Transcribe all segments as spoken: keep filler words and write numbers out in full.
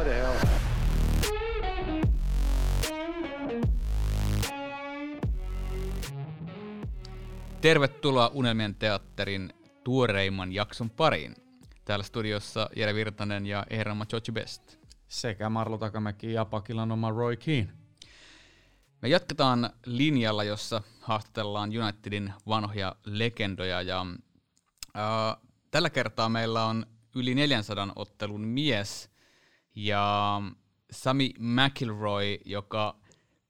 Bloody hell. Tervetuloa Unelmien teatterin tuoreimman jakson pariin. Täällä studiossa Jere Virtanen ja Ehrama George Best. Sekä Marlo Takamäki ja Pakilan oma Roy Keane. Me jatketaan linjalla, jossa haastatellaan Unitedin vanhoja legendoja. Ja, ää, tällä kertaa meillä on yli neljänsadan ottelun mies ja Sammy McIlroy, joka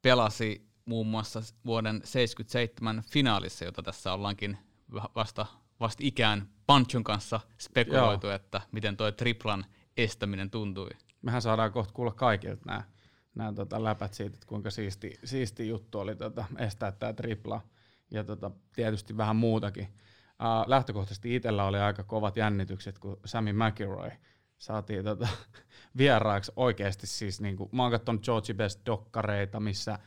pelasi muun muassa vuoden seitsemänkymmentäseitsemän finaalissa, jota tässä ollaankin vasta, vasta ikään Panchun kanssa spekuloitu, Joo. että miten tuo triplan estäminen tuntui. Mehän saadaan kohta kuulla kaikilta nämä, nämä tota läpät siitä, että kuinka siisti, siisti juttu oli tota, estää tämä tripla ja tota, tietysti vähän muutakin. Uh, lähtökohtaisesti itsellä oli aika kovat jännitykset, kun Sammy McIlroy saatiin tota, vieraaksi oikeasti. Siis, niin kun, mä oon katsonut George Best-dokkareita, missä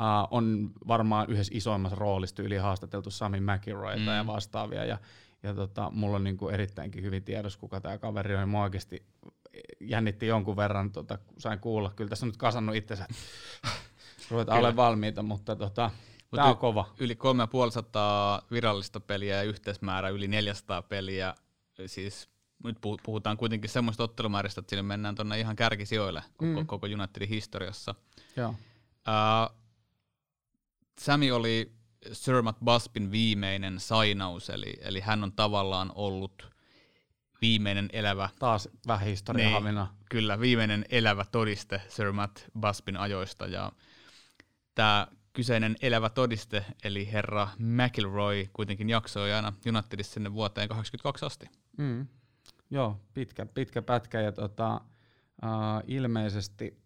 uh, on varmaan yhdessä isoimmassa roolissa yli haastateltu Sammy McIlroyta mm. ja vastaavia. Ja, ja tota, mulla on niin kun, erittäinkin hyvin tiedossa, kuka tämä kaveri on. Niin mä oikeasti jännitti jonkun verran, tota, sain kuulla. Kyllä tässä on nyt kasannut itsensä. Ruvetaan olemaan valmiita, mutta... Tota, Tämä on kova. Yli kolmesataaviisikymmentä virallista peliä ja yhteismäärä yli neljäsataa peliä. Siis nyt puhutaan kuitenkin semmoista ottelumääristä, että siinä mennään tuonne ihan kärkisijoille koko, mm. koko Unitedin historiassa. Joo. Uh, Sammy oli Sir Matt Busbyn viimeinen sainaus, eli, eli hän on tavallaan ollut viimeinen elävä... Taas vähän historiahavina. Niin, kyllä, viimeinen elävä todiste Sir Matt Busbyn ajoista. Ja tämä... Kyseinen elävä todiste, eli herra McIlroy, kuitenkin jaksoi aina Unitedissa sinne vuoteen kahdeksankymmentäkaksi asti. Mm. Joo, pitkä, pitkä pätkä. Ja tota, äh, ilmeisesti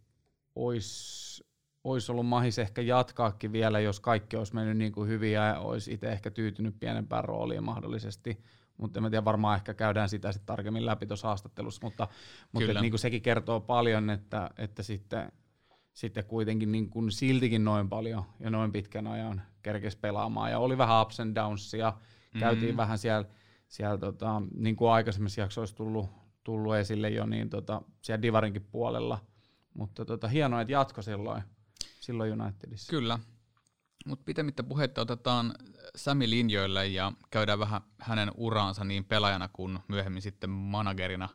olisi olis ollut mahis ehkä jatkaakin vielä, jos kaikki olisi mennyt niin kuin hyvin ja olisi itse ehkä tyytynyt pienempään rooliin mahdollisesti. Mutta en mä tiedä, varmaan ehkä käydään sitä sit tarkemmin läpi tuossa haastattelussa. Mutta, mutta et, niin kuin sekin kertoo paljon, että, että sitten... Sitten kuitenkin niin kuin siltikin noin paljon ja noin pitkän ajan kerkesi pelaamaan. Ja oli vähän ups and downsia. Käytiin mm-hmm. vähän siellä, siellä tota, niin kuin aikaisemmissa jaksoissa tullut, tullut esille jo, niin tota, siellä divarinkin puolella. Mutta tota, hienoa, että jatko silloin, silloin Unitedissa. Kyllä. Mutta pitemmittä puhetta otetaan Sammy linjoille ja käydään vähän hänen uraansa niin pelaajana kuin myöhemmin sitten managerina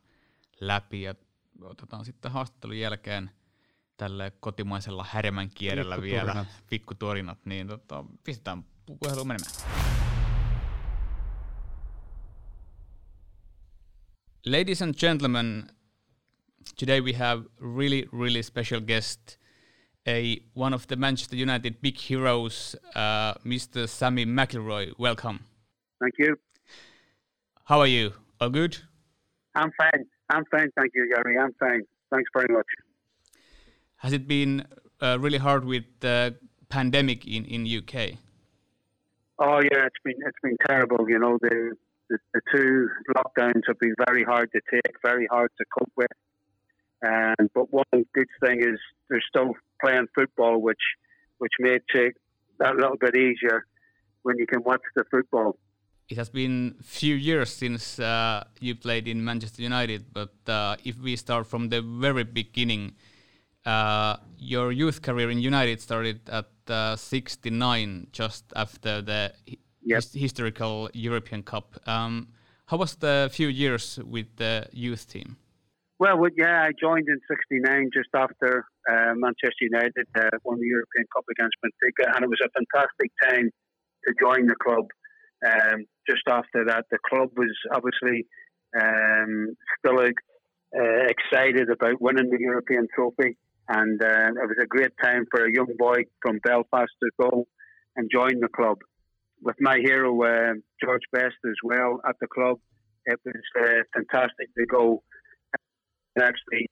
läpi. Ja otetaan sitten haastattelun jälkeen tällä kotimaisella härmän kielellä vielä pikkutorinat, niin tota, pistetään puhelu menemään. Ladies and gentlemen, today we have really, really special guest, a one of the Manchester United big heroes, uh, Mister Sammy McIlroy. Welcome. Thank you. How are you? All good? I'm fine. I'm fine, thank you, Gary. I'm fine. Thanks very much. Has it been uh, really hard with the pandemic in, in U K? Oh yeah, it's been it's been terrible. You know, the, the the two lockdowns have been very hard to take, very hard to cope with. And but one good thing is they're still playing football, which which made it that little bit easier when you can watch the football. It has been few years since uh, you played in Manchester United, but uh, if we start from the very beginning. Uh, your youth career in United started at uh, sixty-nine, just after the hi- yep. his- historical European Cup. Um, how was the few years with the youth team? Well, well yeah, I joined in sixty-nine, just after uh, Manchester United uh, won the European Cup against Benfica, and it was a fantastic time to join the club. Um, just after that, the club was obviously um, still uh, excited about winning the European trophy. And uh, it was a great time for a young boy from Belfast to go and join the club. With my hero, uh, George Best, as well, at the club, it was uh, fantastic to go and actually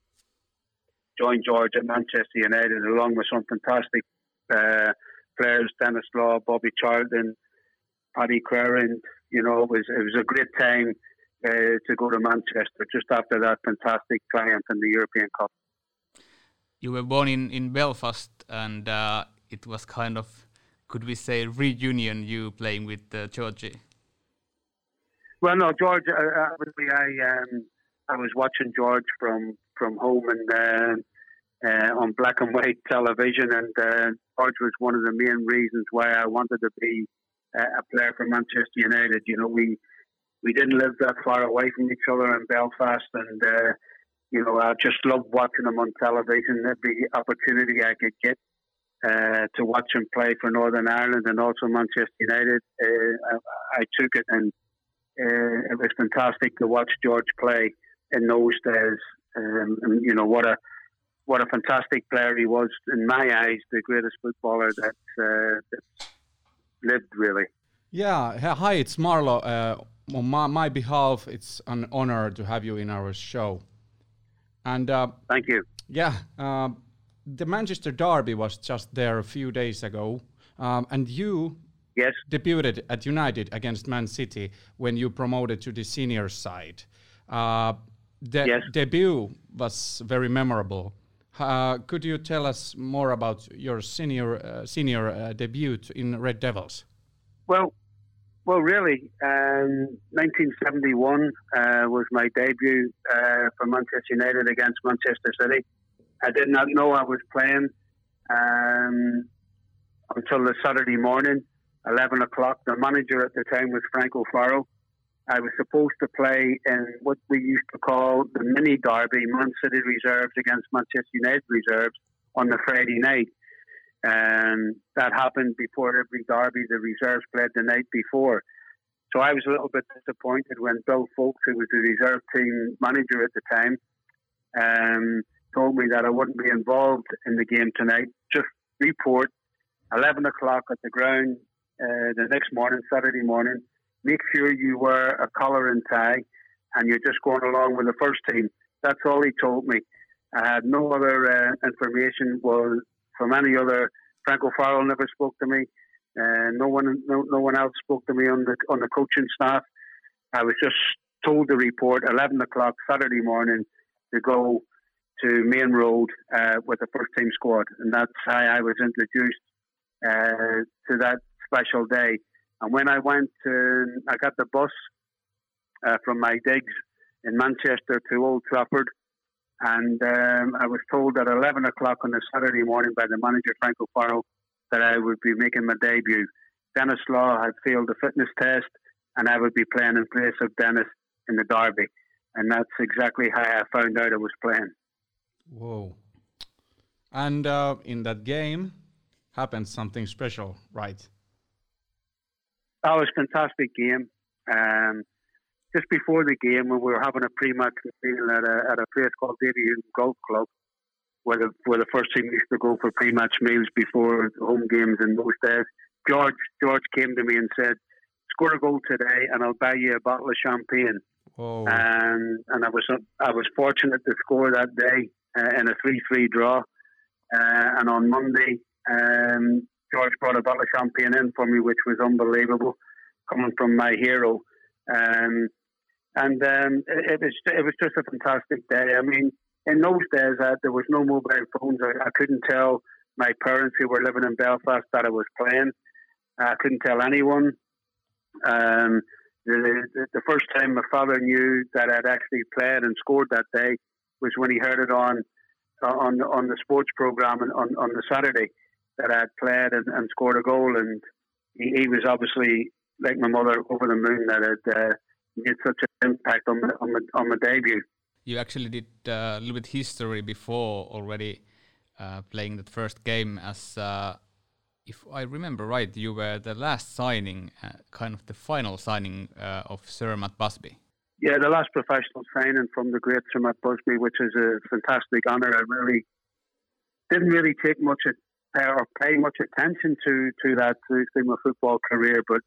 join George at Manchester United, along with some fantastic uh, players, Dennis Law, Bobby Charlton, Paddy Creran. You know, it was, it was a great time uh, to go to Manchester just after that fantastic triumph in the European Cup. You were born in, in Belfast, and uh, it was kind of, could we say, reunion, you playing with uh, Georgie? Well, no, George, uh, obviously I um, I was watching George from, from home and uh, uh, on black and white television, and uh, George was one of the main reasons why I wanted to be uh, a player for Manchester United. You know, we we didn't live that far away from each other in Belfast, and uh, you know, I just loved watching him on television. Every opportunity I could get uh, to watch him play for Northern Ireland and also Manchester United, uh, I, I took it, and uh, it was fantastic to watch George play in those days. Um, and, you know, what a what a fantastic player he was. In my eyes, the greatest footballer that uh, that's lived, really. Yeah. Hi, it's Marlo. Uh, on my, my behalf, it's an honor to have you in our show. And uh, thank you. Yeah. Uh, the Manchester derby was just there a few days ago. Um, and you yes. debuted at United against Man City when you promoted to the senior side. Uh, the yes. debut was very memorable. Uh, could you tell us more about your senior uh, senior uh, debut in Red Devils? Well, well, really, um, nineteen seventy-one uh, was my debut uh, for Manchester United against Manchester City. I did not know I was playing um, until the Saturday morning, eleven o'clock. The manager at the time was Frank O'Farrell. I was supposed to play in what we used to call the mini derby, Man City reserves against Manchester United reserves, on the Friday night. And that happened before every derby. The reserves played the night before. So I was a little bit disappointed when Bill Folks, who was the reserve team manager at the time, um, told me that I wouldn't be involved in the game tonight. Just report, eleven o'clock at the ground uh, the next morning, Saturday morning. Make sure you wear a collar and tie, and you're just going along with the first team. That's all he told me. I had no other uh, information was from any other. Frank O'Farrell never spoke to me. Uh, no one, no, no one else spoke to me on the on the coaching staff. I was just told the report eleven o'clock Saturday morning to go to Main Road uh, with the first team squad, and that's how I was introduced uh, to that special day. And when I went to, I got the bus uh, from my digs in Manchester to Old Trafford, and um, I was told at eleven o'clock on a Saturday morning by the manager, Frank O'Farrell, that I would be making my debut. Dennis Law had failed the fitness test, and I would be playing in place of Dennis in the derby. And that's exactly how I found out I was playing. Whoa. And uh, in that game, happened something special, right? That was a fantastic game. Um, just before the game, we were having a pre-match meal at a, at a place called Davy Golf Club, where the, where the first team used to go for pre-match meals before home games in those days. George George came to me and said, "Score a goal today, and I'll buy you a bottle of champagne." Oh. Um, and I was I was fortunate to score that day uh, in a three three draw. Uh, and on Monday. Um, George brought a bottle of champagne in for me, which was unbelievable, coming from my hero. Um, and um, it, it was it was just a fantastic day. I mean, in those days, uh, there was no mobile phones. I, I couldn't tell my parents who were living in Belfast that I was playing. I couldn't tell anyone. Um, the, the, the first time my father knew that I'd actually played and scored that day was when he heard it on on on the sports programme on, on the Saturday, that I had played and, and scored a goal. And he, he was obviously, like my mother, over the moon that it uh, made such an impact on my, on my, on my debut. You actually did uh, a little bit history before already uh, playing that first game, as uh, if I remember right, you were the last signing, uh, kind of the final signing uh, of Sir Matt Busby. Yeah, the last professional signing from the great Sir Matt Busby, which is a fantastic honour. I really didn't really take much of or pay much attention to, to that through my football career, but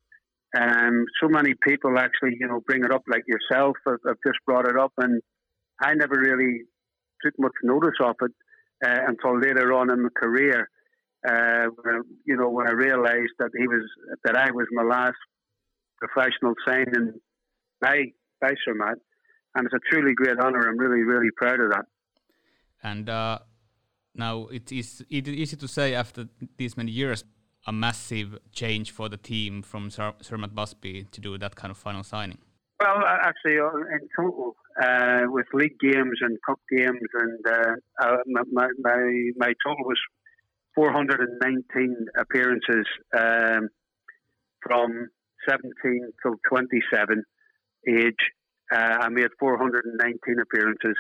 um, so many people actually, you know, bring it up, like yourself. I've, I've just brought it up, and I never really took much notice of it uh, until later on in my career, uh, when, you know, when I realised that he was, that I was my last professional signing by, by Sir Matt, and it's a truly great honour. I'm really, really proud of that. And, uh... Now, it is it is easy to say after these many years, a massive change for the team from Sir, Sir Matt Busby to do that kind of final signing. Well, actually, in total, uh, with league games and cup games, and uh, my, my my total was four hundred nineteen appearances um, from seventeen till twenty-seven age. Uh, I made four hundred nineteen appearances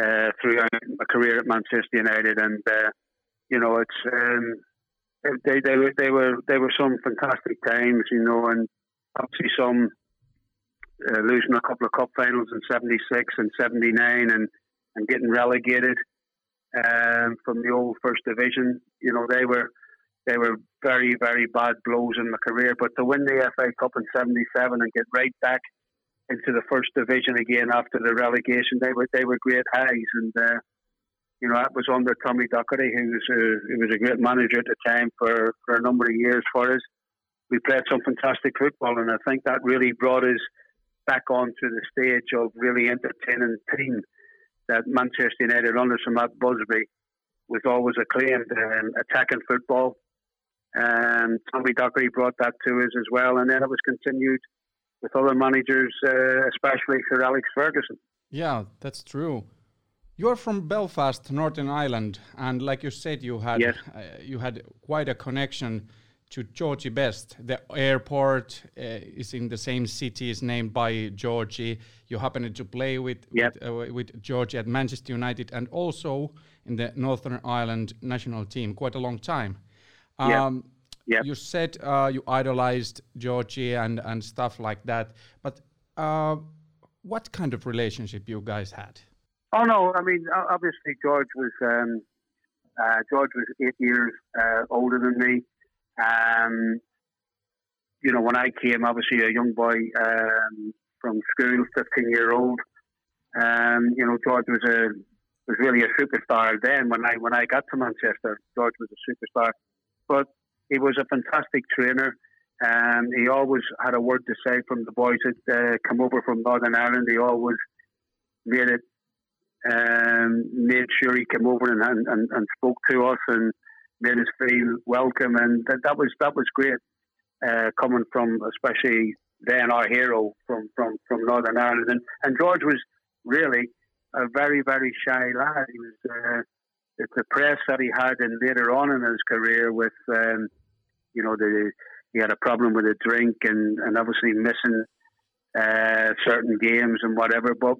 uh, throughout my career at Manchester United, and uh, you know, it's um, they they were they were they were some fantastic times, you know, and obviously some. Uh, losing a couple of cup finals in seventy-six and seventy-nine, and, and getting relegated um, from the old First Division. You know, they were they were very, very bad blows in my career. But to win the F A Cup in seventy-seven and get right back into the First Division again after the relegation, they were they were great highs. And uh, you know, that was under Tommy Docherty, who was a, who was a great manager at the time for, for a number of years for us. We played some fantastic football, and I think that really brought us back onto the stage of really entertaining team that Manchester United under Sir Matt Busby was always acclaimed, um, attacking football. And Tommy Docherty brought that to us as well. And then it was continued with other managers, uh, especially Sir Alex Ferguson. Yeah, that's true. You're from Belfast, Northern Ireland. And like you said, you had yes. uh, you had quite a connection to George Best. The airport uh, is in the same city, is named by George. You happened to play with yep. with, uh, with George at Manchester United and also in the Northern Ireland national team quite a long time. Um, yep. Yep. You said uh, you idolized George and, and stuff like that, but uh, what kind of relationship you guys had? Oh, no, I mean, obviously George was, um, uh, George was eight years uh, older than me. Um, you know, when I came, obviously a young boy um, from school, fifteen-year-old. Um, you know, George was a was really a superstar then. When I when I got to Manchester, George was a superstar, but he was a fantastic trainer. Um, he always had a word to say from the boys that uh, come over from Northern Ireland. He always made it, um, made sure he came over and and, and spoke to us and made us feel welcome, and that, that was that was great uh, coming from, especially then, our hero from, from, from Northern Ireland. And, and George was really a very, very shy lad. He was uh, the, the press that he had, and later on in his career with, um, you know, the he had a problem with a drink and, and obviously missing uh, certain games and whatever. But,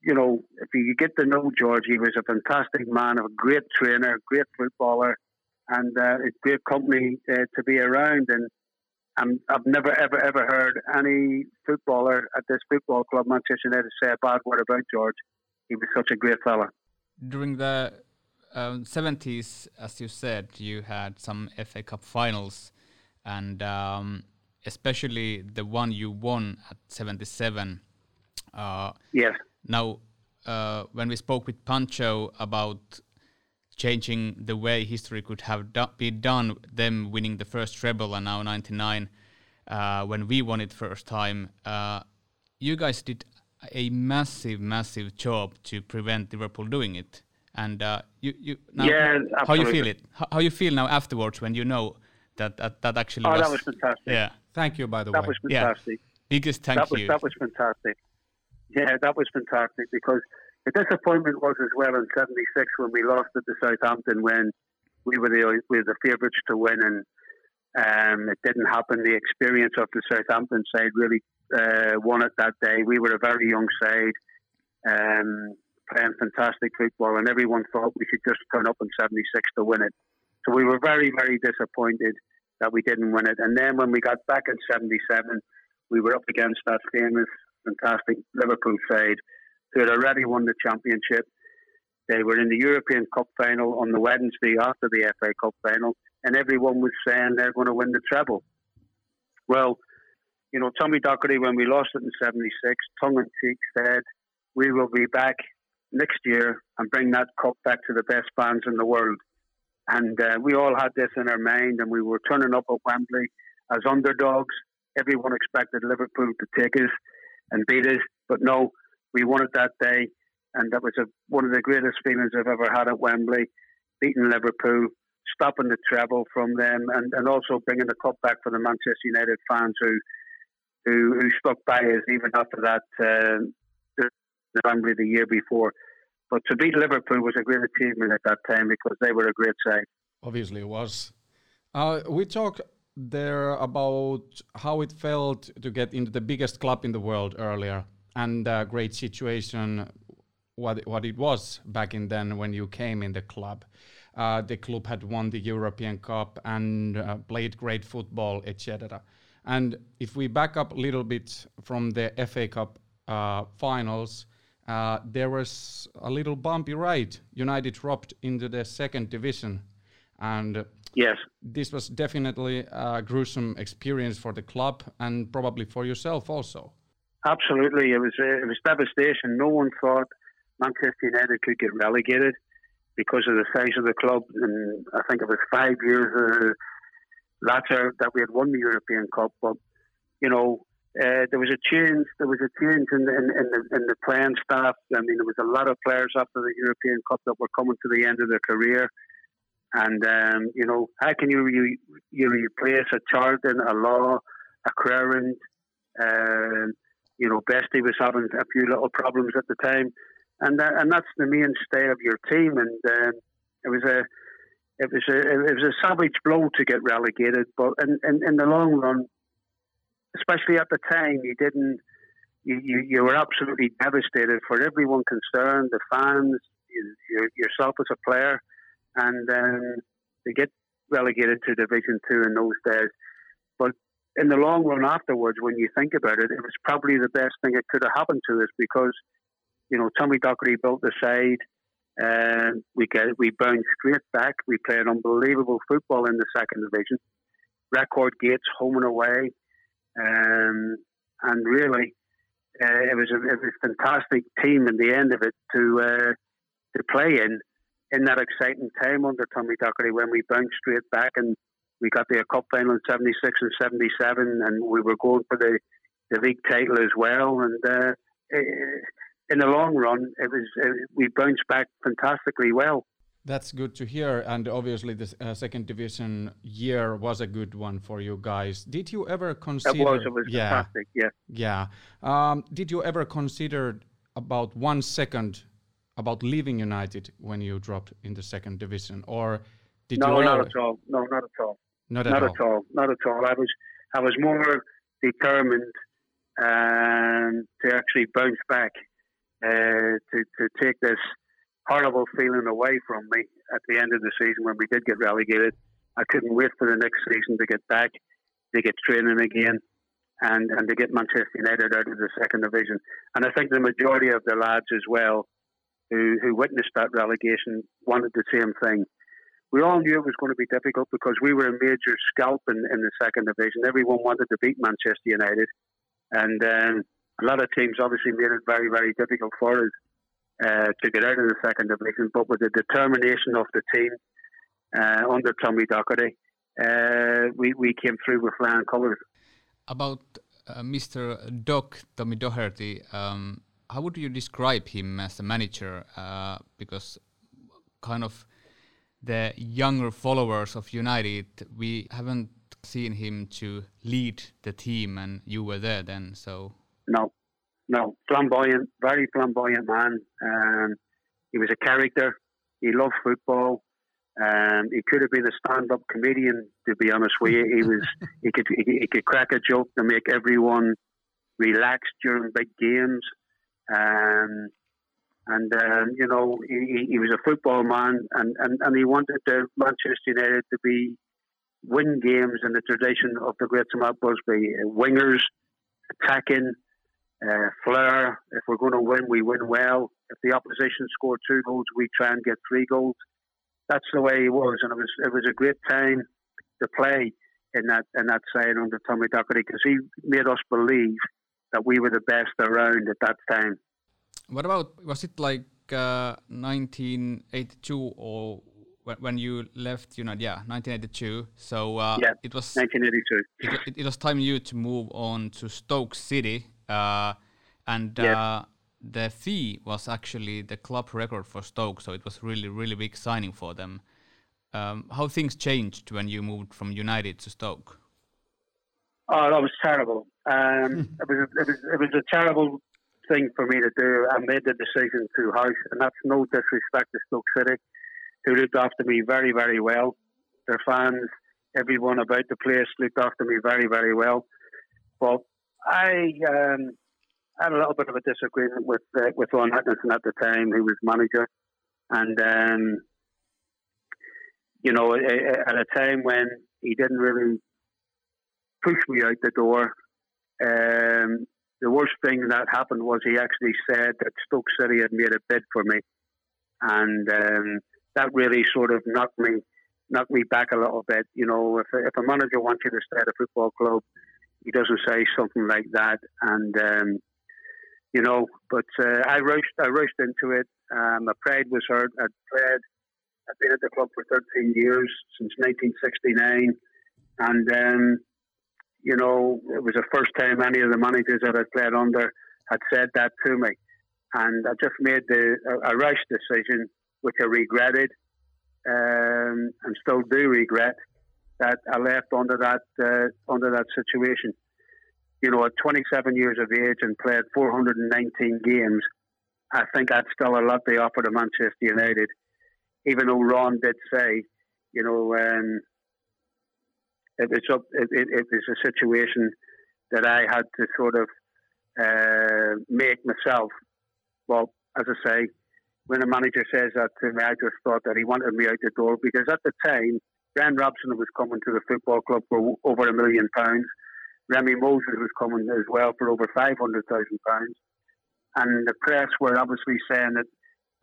you know, if you get to know George, he was a fantastic man, a great trainer, great footballer, and uh, a great company uh, to be around. And um, I've never, ever, ever heard any footballer at this football club, Manchester United, say a bad word about George. He was such a great fella. During the um, seventies, as you said, you had some F A Cup finals, and um, especially the one you won at seventy-seven. Uh, yes. Now, uh, when we spoke with Pancho about changing the way history could have do- be done, them winning the first treble and now ninety-nine, uh, when we won it first time, uh, you guys did a massive, massive job to prevent Liverpool doing it. And uh, you, you now, yeah, how you feel it? How, how you feel now afterwards when you know that that, that actually oh, was... Oh, that was fantastic. Yeah, thank you, by the that way. That was fantastic. Yeah. Biggest thank that was, you. That was fantastic. Yeah, that was fantastic, because the disappointment was as well in seventy-six when we lost at the Southampton, when we were the we were the favourites to win, and um, it didn't happen. The experience of the Southampton side really uh, won it that day. We were a very young side, um, playing fantastic football, and everyone thought we should just turn up in seventy-six to win it. So we were very, very disappointed that we didn't win it. And then when we got back in seventy-seven, we were up against that famous fantastic Liverpool side who had already won the championship. They were in the European Cup final on the Wednesday after the F A Cup final, and everyone was saying they're going to win the treble. Well, you know, Tommy Docherty, when we lost it in seventy-six, tongue-in-cheek said, we will be back next year and bring that cup back to the best fans in the world. And uh, we all had this in our mind, and we were turning up at Wembley as underdogs. Everyone expected Liverpool to take us and beat us, but no, we won it that day, and that was a, one of the greatest feelings I've ever had at Wembley, beating Liverpool, stopping the treble from them, and, and also bringing the cup back for the Manchester United fans who who, who stuck by us even after that, uh, November the year before. But to beat Liverpool was a great achievement at that time because they were a great side. Obviously it was. Uh, we talked there about how it felt to get into the biggest club in the world earlier and a great situation, what, what it was back in then when you came in the club. Uh, the club had won the European Cup and uh, played great football, et cetera. And if we back up a little bit from the F A Cup uh, finals, uh, there was a little bumpy ride. United dropped into the second division. And yes, this was definitely a gruesome experience for the club and probably for yourself also. Absolutely. It was, uh, it was devastation. No one thought Manchester United could get relegated because of the size of the club. And I think it was five years uh, later that we had won the European Cup. But, you know, uh, there was a change. There was a change in the, in, in, the, in the playing staff. I mean, there was a lot of players after the European Cup that were coming to the end of their career. And, um, you know, how can you re- you replace a Charlton, a Law, a Crerand? Uh, you know, Bestie was having a few little problems at the time. And that, and that's the mainstay of your team. And uh, it was a it was a it was a savage blow to get relegated. But in, in, in the long run, especially at the time, you didn't you, you, you were absolutely devastated for everyone concerned, the fans, you, yourself as a player, and um, they get relegated to Division Two in those days. But in the long run, afterwards, when you think about it, it was probably the best thing that could have happened to us because, you know, Tommy Docherty built the side. Uh, we get, we bounced straight back. We played unbelievable football in the second division. Record gates, home and away. Um, and really, uh, it was a it was a fantastic team in the end of it to uh, to play in, in that exciting time under Tommy Docherty when we bounced straight back and we got the Cup final in seventy-six and seventy-seven and we were going for the, the league title as well. And uh, it, in the long run, it was uh, we bounced back fantastically well. That's good to hear. And obviously, the uh, second division year was a good one for you guys. Did you ever consider? It was. It was yeah, fantastic. Yeah. Yeah. Um, did you ever consider about one second about leaving United when you dropped in the second division, or did no, you? No, not at all. No, not at all. Not at, not all. at all. Not at all. I was, I was more determined um, to actually bounce back. Uh, to, to take this horrible feeling away from me at the end of the season when we did get relegated. I couldn't wait for the next season to get back, to get training again, and, and to get Manchester United out of the second division. And I think the majority of the lads as well who, who witnessed that relegation wanted the same thing. We all knew it was going to be difficult because we were a major scalp in, in the second division. Everyone wanted to beat Manchester United. And Um, A lot of teams obviously made it very, very difficult for us uh, to get out of the second division, but with the determination of the team uh, under Tommy Docherty, uh, we, we came through with flying colours. About uh, Mister Doc, Tommy Docherty, um, how would you describe him as a manager? Uh, because kind of the younger followers of United, we haven't seen him to lead the team, and you were there then, so... No, no, flamboyant, very flamboyant man. Um, he was a character. He loved football. Um, he could have been a stand-up comedian, to be honest with you. He was. He could. He, he could crack a joke to make everyone relax during big games. Um, and um, you know, he, he was a football man, and, and, and he wanted the Manchester United to be win games in the tradition of the great Sir Matt Busby, wingers attacking. Uh, flair, if we're going to win, we win well. If the opposition score two goals, we try and get three goals. That's the way he was, and it was it was a great time to play in that in that side under Tommy Docherty because he made us believe that we were the best around at that time. What about, was it like uh, nineteen eighty-two or when, when you left United? Yeah, nineteen eighty-two. So uh, yeah, it was nineteen eighty-two. It, it was time you to move on to Stoke City. Uh, and uh, yep. The fee was actually the club record for Stoke, so it was really, really big signing for them. Um, how things changed when you moved from United to Stoke? Oh, that was terrible. Um, it was it was it was a terrible thing for me to do. I made the decision to house, and that's no disrespect to Stoke City, who looked after me very, very well. Their fans, everyone about the place looked after me very, very well. But I um, had a little bit of a disagreement with uh, with Ron Atkinson at the time, who was manager, and um, you know, at a time when he didn't really push me out the door. Um, the worst thing that happened was he actually said that Stoke City had made a bid for me, and um, that really sort of knocked me knocked me back a little bit. You know, if if a manager wants you to stay at a football club, he doesn't say something like that. And um, you know, but uh, I rushed I rushed into it. Um, my pride was hurt. I played. I've been at the club for thirteen years, since nineteen sixty-nine, and um, you know, it was the first time any of the managers that I'd played under had said that to me, and I just made the a, a rash decision, which I regretted, um, and still do regret, that I left under that uh, under that situation. You know, at twenty-seven years of age and played four hundred nineteen games, I think that's still a lot they offer to Manchester United. Even though Ron did say, you know, um, it, it's up, it, it, it was a situation that I had to sort of uh, make myself. Well, as I say, when a manager says that to me, I just thought that he wanted me out the door, because at the time, Brian Robson was coming to the football club for over a million pounds. Remy Moses was coming as well for over five hundred thousand pounds. And the press were obviously saying that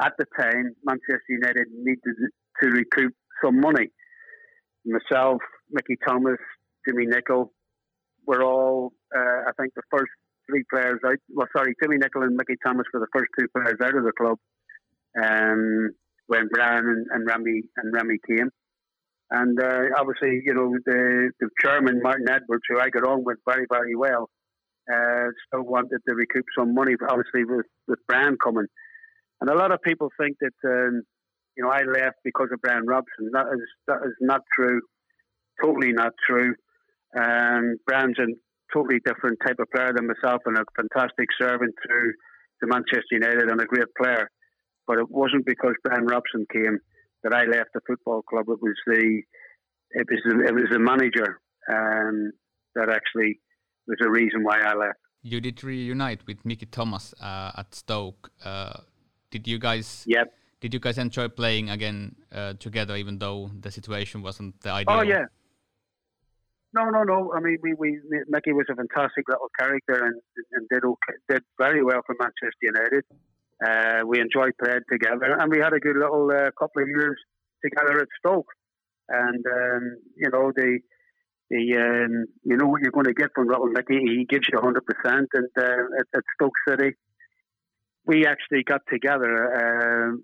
at the time, Manchester United needed to recoup some money. Myself, Mickey Thomas, Jimmy Nichol were all, uh, I think, the first three players out. Well, sorry, Jimmy Nichol and Mickey Thomas were the first two players out of the club um, when Brian and, and Remy and Remy came. And uh, obviously, you know, the, the chairman, Martin Edwards, who I got on with very, very well, uh, still wanted to recoup some money, obviously, with, with Brian coming. And a lot of people think that, um, you know, I left because of Brian Robson. That is that is not true. Totally not true. Um, Brian's a totally different type of player than myself, and a fantastic servant to, to Manchester United and a great player. But it wasn't because Brian Robson came that I left the football club. It was the it was the, it was the manager um, that actually was the reason why I left. You did reunite with Mickey Thomas uh, at Stoke. Uh... Did you guys? Yep. Did you guys enjoy playing again uh, together, even though the situation wasn't the ideal? Oh yeah. No, no, no. I mean, we, we Mickey was a fantastic little character and, and did okay, did very well for Manchester United. Uh, we enjoyed playing together, and we had a good little uh, couple of years together at Stoke. And um, you know the the um, you know what you're going to get from little Mickey. He gives you one hundred percent, and uh, at, at Stoke City. We actually got together uh,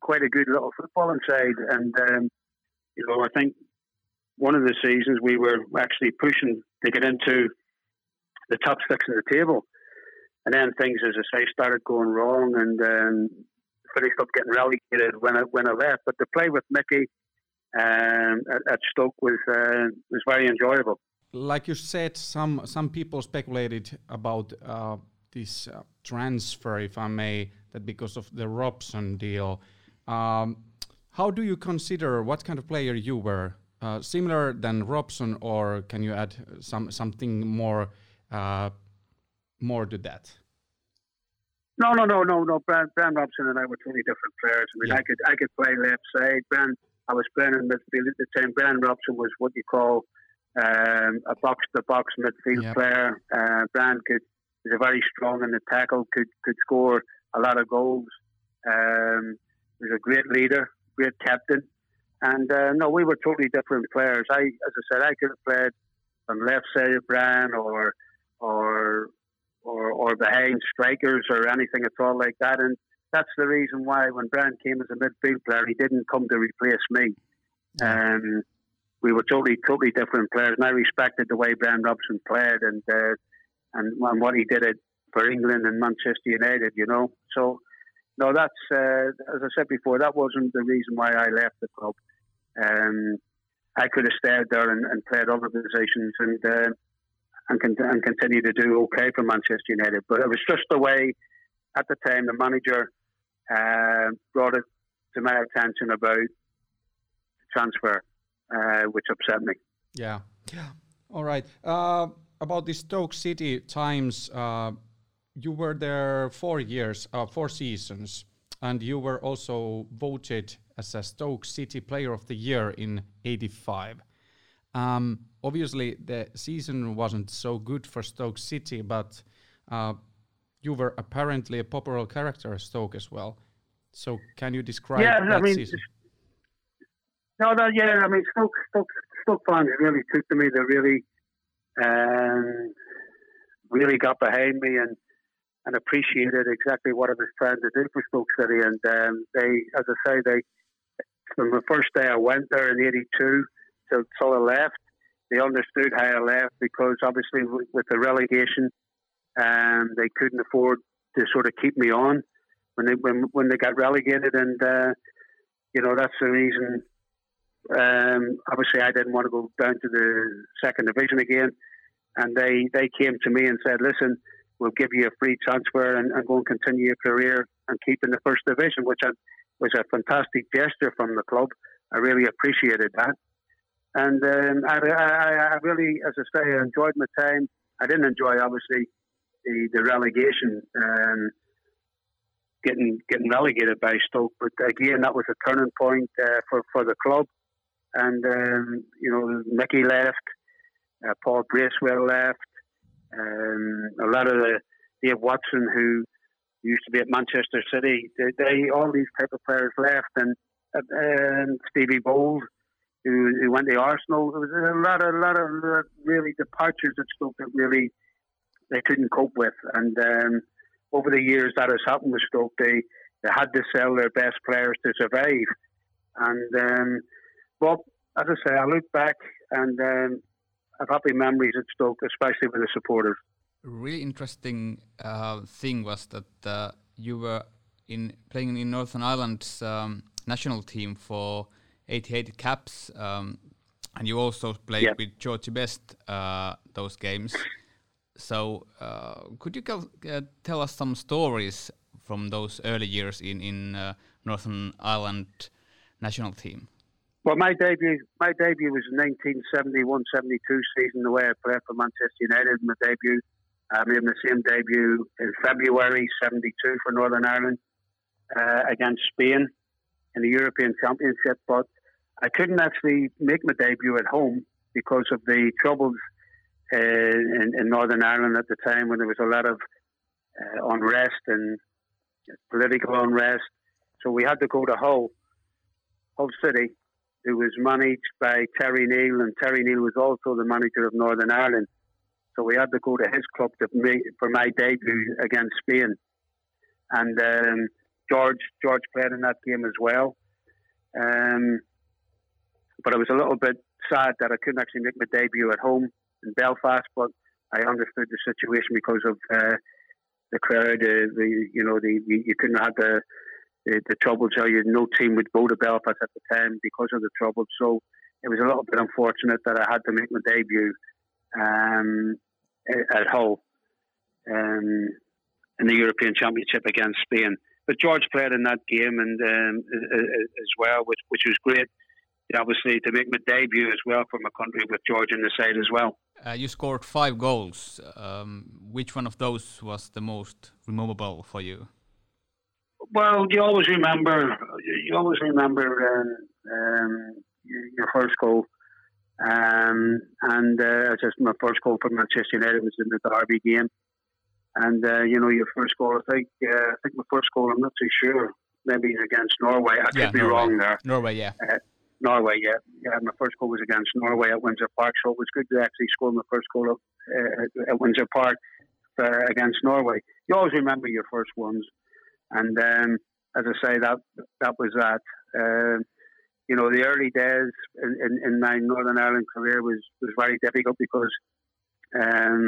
quite a good little footballing side, and um, you know, I think one of the seasons we were actually pushing to get into the top six of the table, and then things, as I say, started going wrong, and um, finished up getting relegated when I when I left. But to play with Mickey um, at, at Stoke was uh, was very enjoyable. Like you said, some some people speculated about. Uh This uh, transfer, if I may, that because of the Robson deal, um, how do you consider what kind of player you were? Uh, similar than Robson, or can you add some something more, uh, more to that? No, no, no, no, no. Brian, Brian Robson and I were totally different players. I mean, yeah. I could I could play left side. Brian, I was playing in midfield at the time. Brian Robson was what you call um, a box-to-box midfield yep. player. Uh, Brian could. He's a very strong in the tackle, could could score a lot of goals. Um, he was a great leader, great captain. And uh, no, we were totally different players. I, as I said, I could have played on left side of Brian or or or or behind strikers or anything at all like that. And that's the reason why when Brian came as a midfield player, he didn't come to replace me. Um, we were totally, totally different players. And I respected the way Brian Robson played and... Uh, And what he did it for England and Manchester United, you know. So, no, that's, uh, as I said before, that wasn't the reason why I left the club. Um, I could have stayed there and, and played other positions. And uh, and can and continue to do okay for Manchester United. But it was just the way at the time the manager uh, brought it to my attention about the transfer, uh, which upset me. Yeah, yeah. All right. Uh, about the Stoke City times, uh, you were there four years, uh, four seasons, and you were also voted as a Stoke City Player of the Year in eighty-five. Um, obviously, the season wasn't so good for Stoke City, but uh, you were apparently a popular character at Stoke as well. So, can you describe yeah, that I mean, season? No, no, yeah, I mean, Stoke, Stoke, Stoke fans really took to me. They really, um, really got behind me and and appreciated exactly what I was trying to do for Stoke City. And um, they, as I say, they from the first day I went there in eighty-two till till I left, they understood how I left because obviously w- with the relegation, um, they couldn't afford to sort of keep me on when they when when they got relegated. And uh, you know that's the reason. Um, obviously, I didn't want to go down to the second division again. And they, they came to me and said, "Listen, we'll give you a free transfer and, and go and continue your career and keep in the first division," which I, was a fantastic gesture from the club. I really appreciated that. And um, I, I, I really, as I say, I enjoyed my time. I didn't enjoy, obviously, the, the relegation, um, getting getting relegated by Stoke. But again, that was a turning point uh, for, for the club. And, um, you know, Mickey left, uh, Paul Bracewell left. Um, a lot of the Dave Watson, who used to be at Manchester City, they, they all these type of players left, and, and Stevie Bold, who, who went to Arsenal. There was a lot, of, a lot of really departures at Stoke that really they couldn't cope with. And um, over the years, that has happened with Stoke. They they had to sell their best players to survive. And um, but as I say, I look back and. Um, Of happy memories at Stoke, especially with the supporters. Really interesting uh, thing was that uh, you were in playing in Northern Ireland's um, national team for eighty-eight caps, um, and you also played yep. with George Best uh, those games. So, uh, could you cal- uh, tell us some stories from those early years in in uh, Northern Ireland national team? Well, my debut my debut was in nineteen seventy-one seventy-two season, the way I played for Manchester United. My debut, I made the same debut in February seventy-two for Northern Ireland uh, against Spain in the European Championship. But I couldn't actually make my debut at home because of the troubles uh, in, in Northern Ireland at the time, when there was a lot of uh, unrest and political unrest. So we had to go to Hull, Hull City, who was managed by Terry Neal, and Terry Neal was also the manager of Northern Ireland. So we had to go to his club to make, for my debut against Spain. And um, George George played in that game as well. Um, but I was a little bit sad that I couldn't actually make my debut at home in Belfast, but I understood the situation because of uh, the crowd. Uh, the you know, the, the you couldn't have the... The, the troubles, so you, no team would go to Belfast at the time because of the troubles. So it was a little bit unfortunate that I had to make my debut um, at Hull um, in the European Championship against Spain. But George played in that game and um, as well, which, which was great. And obviously, to make my debut as well for my country with George in the side as well. Uh, you scored five goals. Um, which one of those was the most memorable for you? Well, you always remember. You always remember um, um, your first goal, um, and uh, just my first goal for Manchester United was in the derby game. And uh, you know, your first goal. I think. Uh, I think my first goal. I'm not too sure. Maybe against Norway. I yeah, could be Norway. wrong there. Norway, yeah. Uh, Norway, yeah. Yeah, my first goal was against Norway at Windsor Park. So it was good to actually score my first goal up, uh, at Windsor Park uh, against Norway. You always remember your first ones. And um, as I say, that that was that. Uh, you know, the early days in, in, in my Northern Ireland career was, was very difficult because um,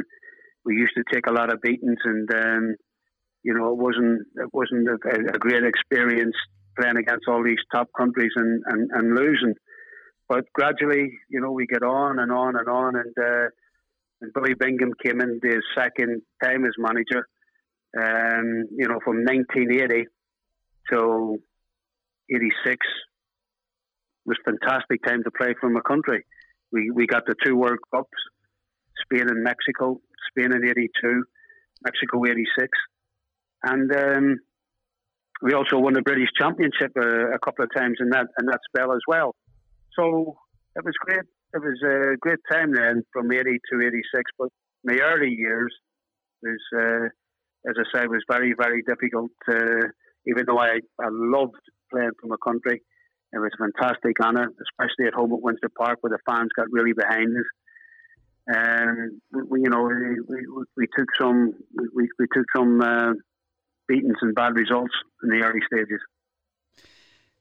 we used to take a lot of beatings, and um, you know, it wasn't it wasn't a, a great experience playing against all these top countries and, and, and losing. But gradually, you know, we get on and on and on, and uh, Billy Bingham came in the second time as manager, um, you know, from nineteen eighty to eighty-six. Was fantastic time to play for my country. We we got the two World Cups, Spain and Mexico. Spain in eighty-two, Mexico eighty-six, and um, we also won the British Championship a, a couple of times in that in that spell as well. So it was great. It was a great time then, from eighty to eighty-six. But my early years was, uh, as I say, was very very difficult. Uh, even though I I loved playing for my country. It was a fantastic honour, especially at home at Windsor Park, where the fans got really behind us. Um, we, you know, we, we, we took some, we, we took some uh, beatings and bad results in the early stages.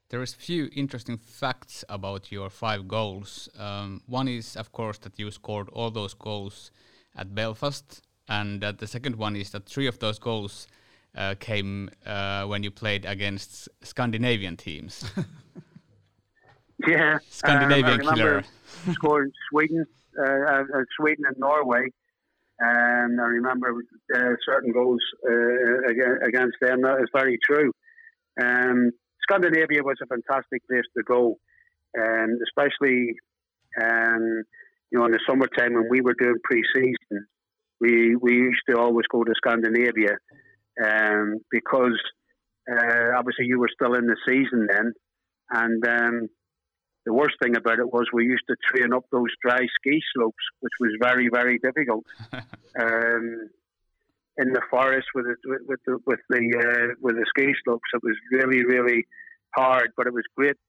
There is few interesting facts about your five goals. Um, one is, of course, that you scored all those goals at Belfast, and that the second one is that three of those goals uh, came uh, when you played against Scandinavian teams. Yeah, Scandinavian um, I remember killer. Scoring Sweden, uh, Sweden and Norway, and I remember uh, certain goals uh, against them. That is very true. Um, Scandinavia was a fantastic place to go, and especially, um, you know, in the summertime when we were doing pre-season, we we used to always go to Scandinavia, um, because uh, obviously you were still in the season then, and. Um, The worst thing about it was we used to train up those dry ski slopes, which was very, very difficult. um, in the forest with the, with the with the uh, with the ski slopes, it was really, really hard. But it was a great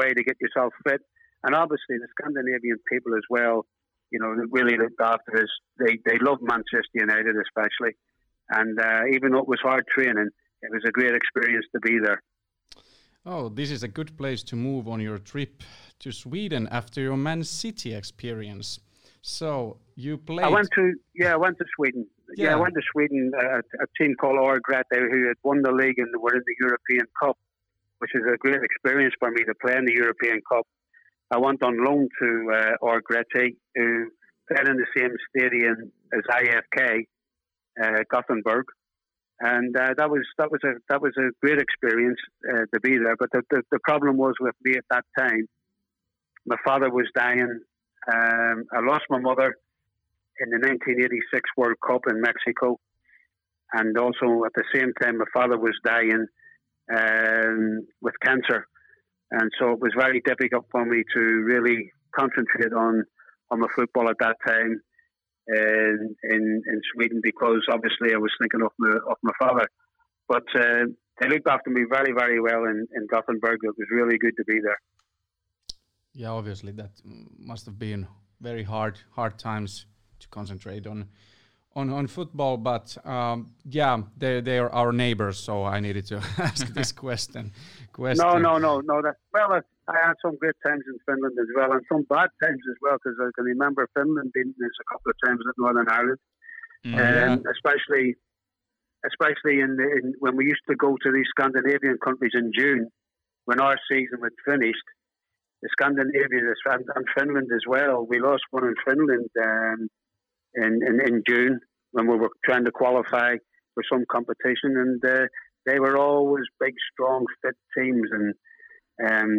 way to get yourself fit. And obviously, the Scandinavian people as well, you know, really looked after us. They they love Manchester United especially, and uh, even though it was hard training, it was a great experience to be there. Oh, this is a good place to move on your trip to Sweden after your Man City experience. So you played. I went to yeah, I went to Sweden. Yeah, yeah I went to Sweden. Uh, a team called Old Trafford, who had won the league and were in the European Cup, which is a great experience for me to play in the European Cup. I went on loan to uh, Old Trafford, who played in the same stadium as I F K, uh, Gothenburg. And uh, that was that was a that was a great experience uh, to be there. But the, the the problem was with me at that time. My father was dying. Um, I lost my mother in the nineteen eighty-six World Cup in Mexico, and also at the same time my father was dying um, with cancer, and so it was very difficult for me to really concentrate on on my football at that time. In, in in Sweden, because obviously I was thinking of my of my father, but uh, they looked after me very very well in, in Gothenburg. It was really good to be there. Yeah, obviously that must have been very hard hard times to concentrate on on, on football. But um, yeah, they they are our neighbors, so I needed to ask this question. question. No, no, no, no. That well, I had some great times in Finland as well, and some bad times as well, because I can remember Finland beating us a couple of times at Northern Ireland, and mm, um, yeah. especially, especially in, the, in when we used to go to these Scandinavian countries in June, when our season was finished. The Scandinavians and Finland as well. We lost one in Finland um, in, in in June when we were trying to qualify for some competition, and uh, they were always big, strong, fit teams and. Um,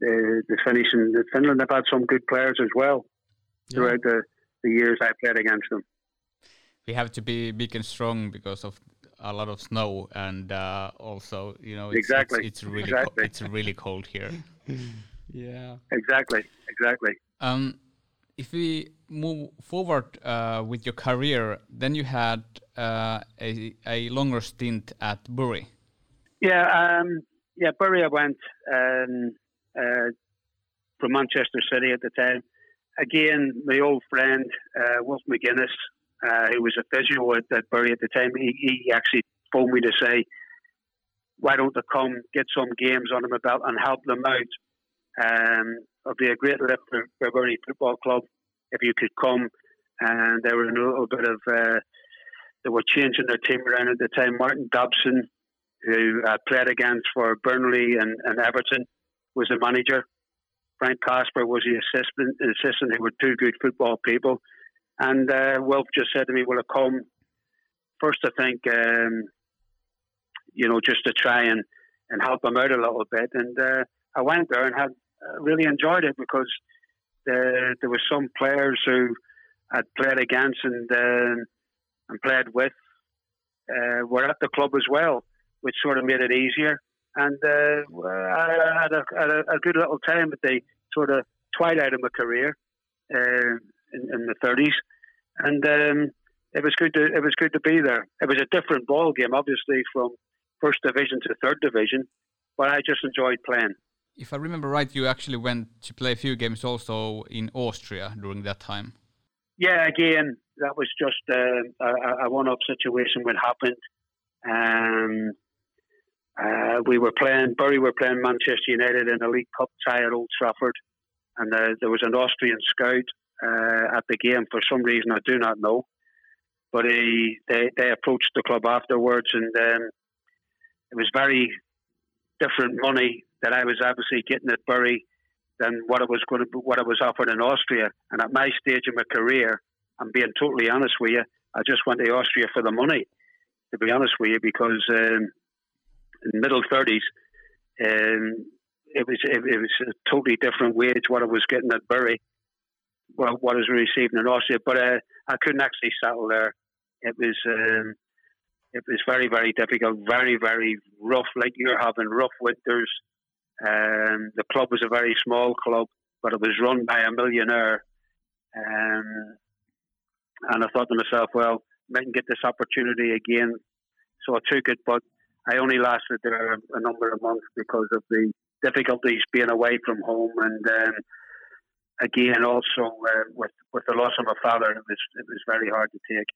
the the Finnish and the Finland have had some good players as well throughout yeah. the, the years I played against them. We have to be big and strong because of a lot of snow, and uh, also you know it's exactly. it's, it's really exactly. co- it's really cold here. yeah. Exactly. Exactly. Um, if we move forward uh, with your career, then you had uh, a a longer stint at Bury. Yeah. Um, Yeah, Bury I went um, uh, from Manchester City at the time. Again, my old friend, uh, Wolf McGuinness, uh, who was a physio at, at Bury at the time, he, he actually phoned me to say, why don't they come, get some games under my belt and help them out. Um, it'll be a great lift for, for Bury Football Club if you could come. And there were a little bit of, uh, they were changing their team around at the time. Martin Dobson, who uh, played against for Burnley and, and Everton, was the manager. Frank Casper was the assistant, assistant who were two good football people. And uh, Wilf just said to me, will it come? First, I think, um, you know, just to try and, and help him out a little bit. And uh, I went there and had uh, really enjoyed it, because the, there were some players who I'd played against and, uh, and played with uh, were at the club as well, which sort of made it easier. And uh, I had a, had a good little time at the sort of twilight of my career uh, in, in the thirties, and um, it was good to it was good to be there. It was a different ball game, obviously, from first division to third division, but I just enjoyed playing. If I remember right, you actually went to play a few games also in Austria during that time. Yeah, again, that was just uh, a, a one-off situation that happened. Um, Uh, we were playing, Bury were playing Manchester United in a League Cup tie at Old Trafford, and uh, there was an Austrian scout uh, at the game for some reason I do not know, but he, they, they approached the club afterwards, and um, it was very different money that I was obviously getting at Bury than what I was going to, what I was offered in Austria. And at my stage in my career, I'm being totally honest with you, I just went to Austria for the money, to be honest with you, because Um, in middle thirties, um, it was it, it was a totally different wage what I was getting at Bury, well, what I was receiving in Austria. But uh, I couldn't actually settle there. It was um, it was very very difficult, very very rough. Like you're having rough winters. Um, the club was a very small club, but it was run by a millionaire. Um, and I thought to myself, well, I can get this opportunity again, so I took it, but I only lasted there a number of months because of the difficulties being away from home, and um, again, also uh, with with the loss of my father, it was it was very hard to take.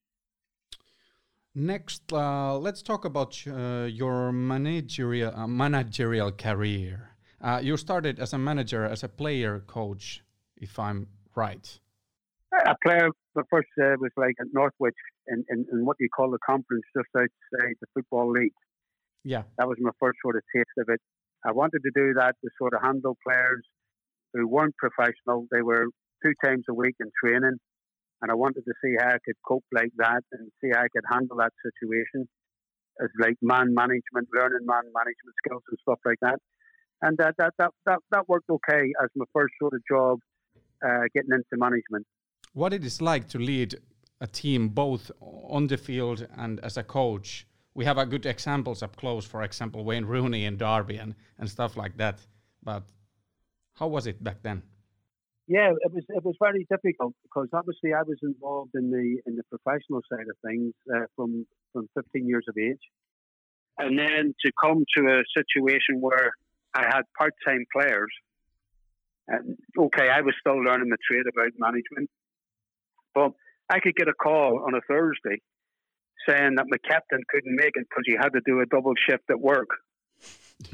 Next, uh, let's talk about uh, your managerial uh, managerial career. Uh, you started as a manager, as a player coach, if I'm right. A player, but first uh, was like at Northwich, in, in, in what you call the conference just outside the Football League. Yeah, that was my first sort of taste of it. I wanted to do that to sort of handle players who weren't professional. They were two times a week in training, and I wanted to see how I could cope like that and see how I could handle that situation. It's like man management, learning man management skills and stuff like that. And that that that that, that worked okay as my first sort of job, uh, getting into management. What it is like to lead a team both on the field and as a coach? We have a good examples up close, for example, Wayne Rooney and Derby and, and stuff like that. But how was it back then? Yeah, it was it was very difficult because obviously I was involved in the in the professional side of things uh, from from fifteen years of age, and then to come to a situation where I had part time players. And okay, I was still learning the trade about management, but I could get a call on a Thursday saying that my captain couldn't make it because he had to do a double shift at work.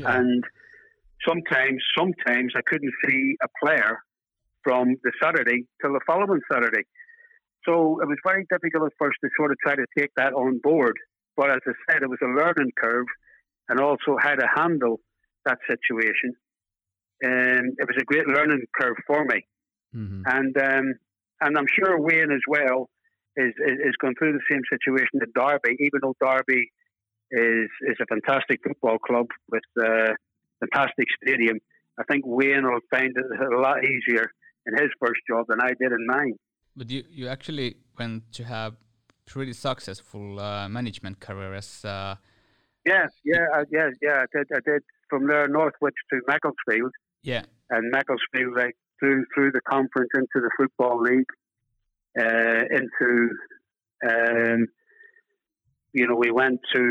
Yeah. And sometimes, sometimes I couldn't see a player from the Saturday till the following Saturday. So it was very difficult at first to sort of try to take that on board. But as I said, it was a learning curve, and also how to handle that situation. And it was a great learning curve for me. Mm-hmm. And um, and I'm sure Wayne as well Is, is is going through the same situation that Derby, even though Derby is is a fantastic football club with a fantastic stadium. I think Wayne will find it a lot easier in his first job than I did in mine. But you, you actually went to have pretty successful uh, management career as uh... Yes, yeah, I, yes, yeah. I did, I did from there Northwich to Macclesfield. Yeah, and Macclesfield like through through the conference into the Football League. Uh, into, um, you know, we went to,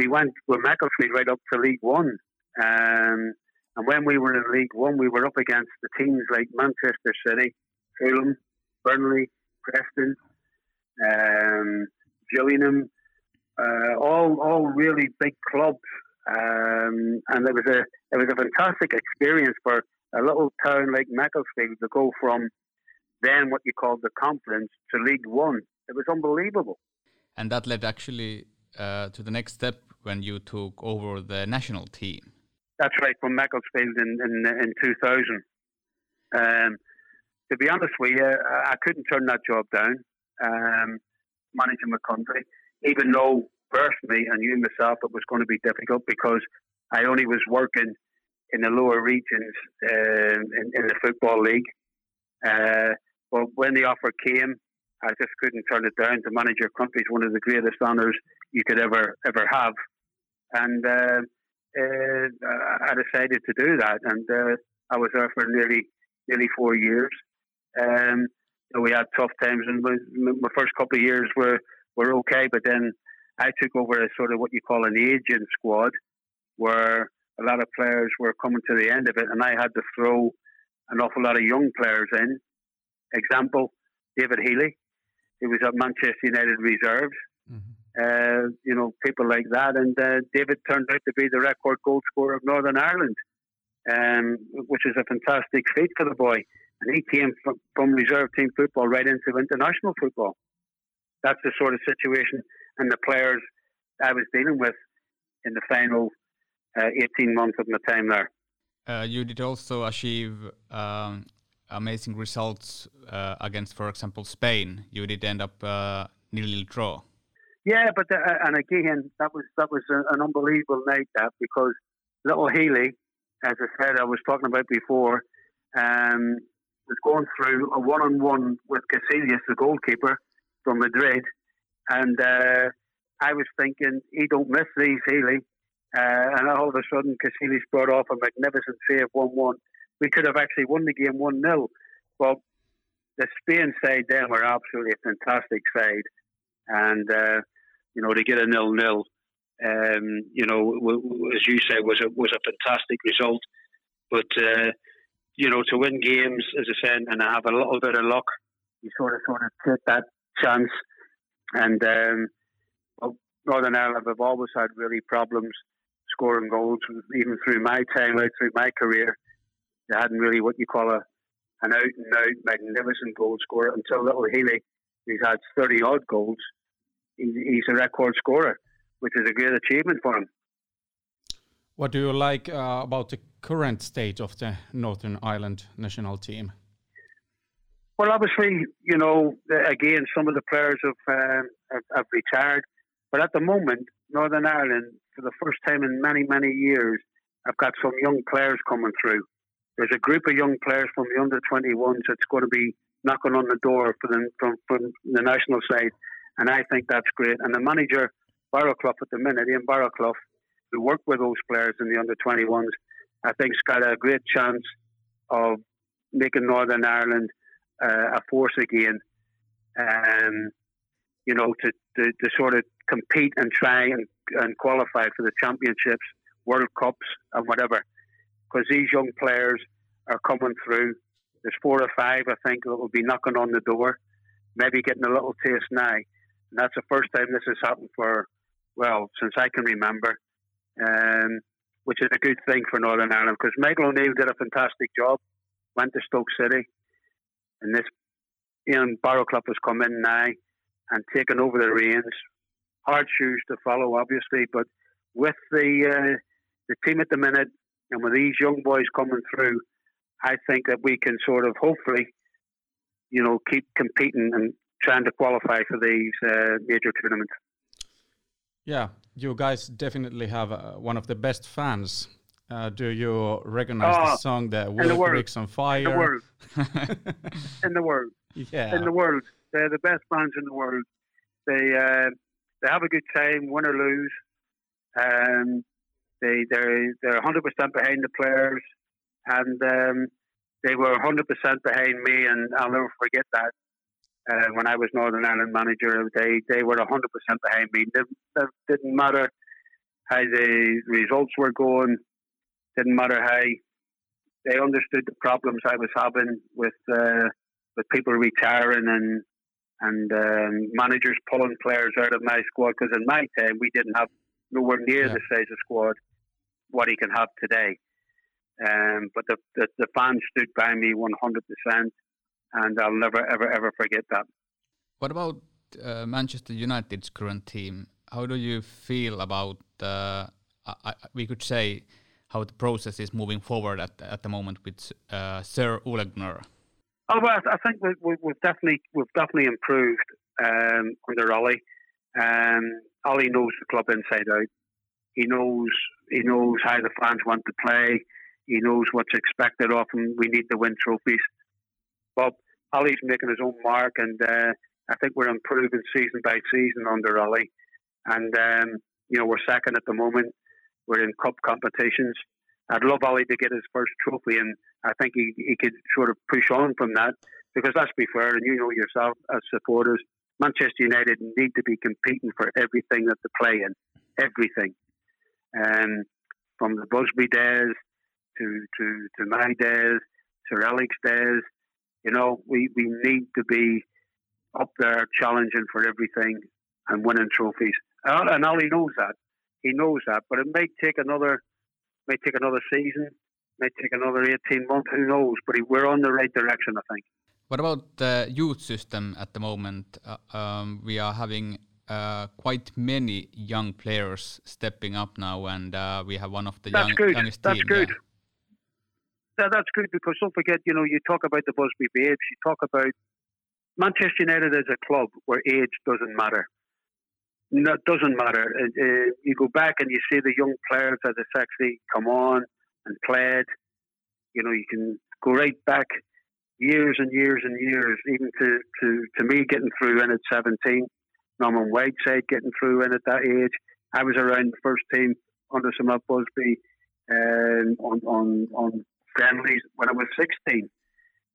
we went with Macclesfield right up to League One. Um, and when we were in League One, we were up against the teams like Manchester City, Fulham, Burnley, Preston, um, Gillingham, uh, all all really big clubs. Um, and it was, a, it was a fantastic experience for a little town like Macclesfield to go from then what you call the conference to League One. It was unbelievable. And that led actually uh, to the next step when you took over the national team. That's right, from Macclesfield in, in, in two thousand. Um, to be honest with you, I couldn't turn that job down. um, managing the country, even though personally I knew myself it was going to be difficult because I only was working in the lower regions uh, in, in the Football League. Uh, but when the offer came, I just couldn't turn it down. To manage your country is one of the greatest honours you could ever ever have. And uh, uh, I decided to do that. And uh, I was there for nearly nearly four years. Um, so we had tough times. And my first couple of years were, were okay. But then I took over a sort of what you call an aging squad, where a lot of players were coming to the end of it. And I had to throw an awful lot of young players in. Example, David Healy. He was at Manchester United reserves. Mm-hmm. Uh, you know, people like that. And uh, David turned out to be the record goal scorer of Northern Ireland, um, which is a fantastic feat for the boy. And he came from, from reserve team football right into international football. That's the sort of situation and the players I was dealing with in the final uh, eighteen months of my time there. Uh, you did also achieve um, amazing results uh, against, for example, Spain. You did end up uh, nil-nil draw. Yeah, but the, and again, that was that was an unbelievable night, that, because little Healy, as I said, I was talking about before, um, was going through a one-on-one with Casillas, the goalkeeper from Madrid, and uh, I was thinking, he don't miss these, Healy. Uh, and all of a sudden, Casillas brought off a magnificent save, one-one. We could have actually won the game one-nil. But the Spain side then were absolutely a fantastic side. And, uh, you know, to get a nil-nil, um, you know, w- w- as you say, was a, was a fantastic result. But, uh, you know, to win games, as I said, and I have a little bit of luck, you sort of sort of take that chance. And um, well, Northern Ireland have always had really problems scoring goals, even through my time, out through my career. They hadn't really what you call a an out-and-out magnificent goal scorer until little Healy. He's had thirty-odd goals. He's a record scorer, which is a great achievement for him. What do you like uh, about the current state of the Northern Ireland national team? Well, obviously, you know, again, some of the players have, uh, have, have retired. But at the moment, Northern Ireland, for the first time in many, many years, I've got some young players coming through. There's a group of young players from the under twenty-ones that's going to be knocking on the door for the, from, from the national side, and I think that's great. And the manager, Baraclough, at the minute, Ian Baraclough, who worked with those players in the under twenty-ones, I think's got a great chance of making Northern Ireland uh, a force again, um, you know, to, to, to sort of compete and try and, and qualify for the championships, World Cups, and whatever. Because these young players are coming through. There's four or five, I think, that will be knocking on the door, maybe getting a little taste now. And that's the first time this has happened for, well, since I can remember, um, which is a good thing for Northern Ireland, because Michael O'Neill did a fantastic job, went to Stoke City, and this Ian Baraclough has come in now and taken over the reins. Hard shoes to follow, obviously, but with the uh, the team at the minute, and with these young boys coming through, I think that we can sort of hopefully, you know, keep competing and trying to qualify for these uh, major tournaments. Yeah, you guys definitely have uh, one of the best fans. Uh, do you recognize oh, the song that Will Bricks on Fire? In the world. in the world. Yeah. In the world. They're the best fans in the world. They uh, they have a good time, win or lose. Um, they, they're, they're one hundred percent behind the players. And um, they were one hundred percent behind me, and I'll never forget that. Uh, when I was Northern Ireland manager, they, they were one hundred percent behind me. It didn't matter how the results were going. Didn't matter how they understood the problems I was having with uh, with people retiring and and um, managers pulling players out of my squad. Because in my time, we didn't have nowhere near yeah. the size of squad what he can have today. Um, but the, the the fans stood by me one hundred percent, and I'll never, ever, ever forget that. What about uh, Manchester United's current team? How do you feel about, uh, I, I, we could say, how the process is moving forward at at the moment with uh, Sir Ole Gunnar? Oh, well, I think we, we, we've definitely we've definitely improved. um, under Ollie. Um, Ollie knows the club inside out. He knows he knows how the fans want to play. He knows what's expected of him. We need to win trophies. Bob, Ollie's making his own mark, and uh, I think we're improving season by season under Ollie. And, um, you know, we're second at the moment. We're in cup competitions. I'd love Ollie to get his first trophy, and I think he, he could sort of push on from that, because let's be fair, and you know yourself as supporters, Manchester United need to be competing for everything that they play in, everything. Um, from the Busby days to, to, to my days, Sir Alex days, you know, we, we need to be up there challenging for everything and winning trophies. And Ollie knows that. He knows that, but it may take another... May take another season, may take another eighteen months, who knows, but we're on the right direction, I think. What about the youth system at the moment? Uh, um, we are having uh, quite many young players stepping up now, and uh, we have one of the that's young, good. youngest That's team, good. Yeah. Yeah, that's good, because don't forget, you know, you talk about the Busby Babes, you talk about Manchester United as a club where age doesn't matter. No, it doesn't matter. Uh, you go back and you see the young players that have actually come on and played. You know, you can go right back years and years and years, even to, to, to me getting through in at seventeen, Norman Whiteside getting through in at that age. I was around the first team under Sir Matt Busby um, on, on, on friendlies when I was sixteen,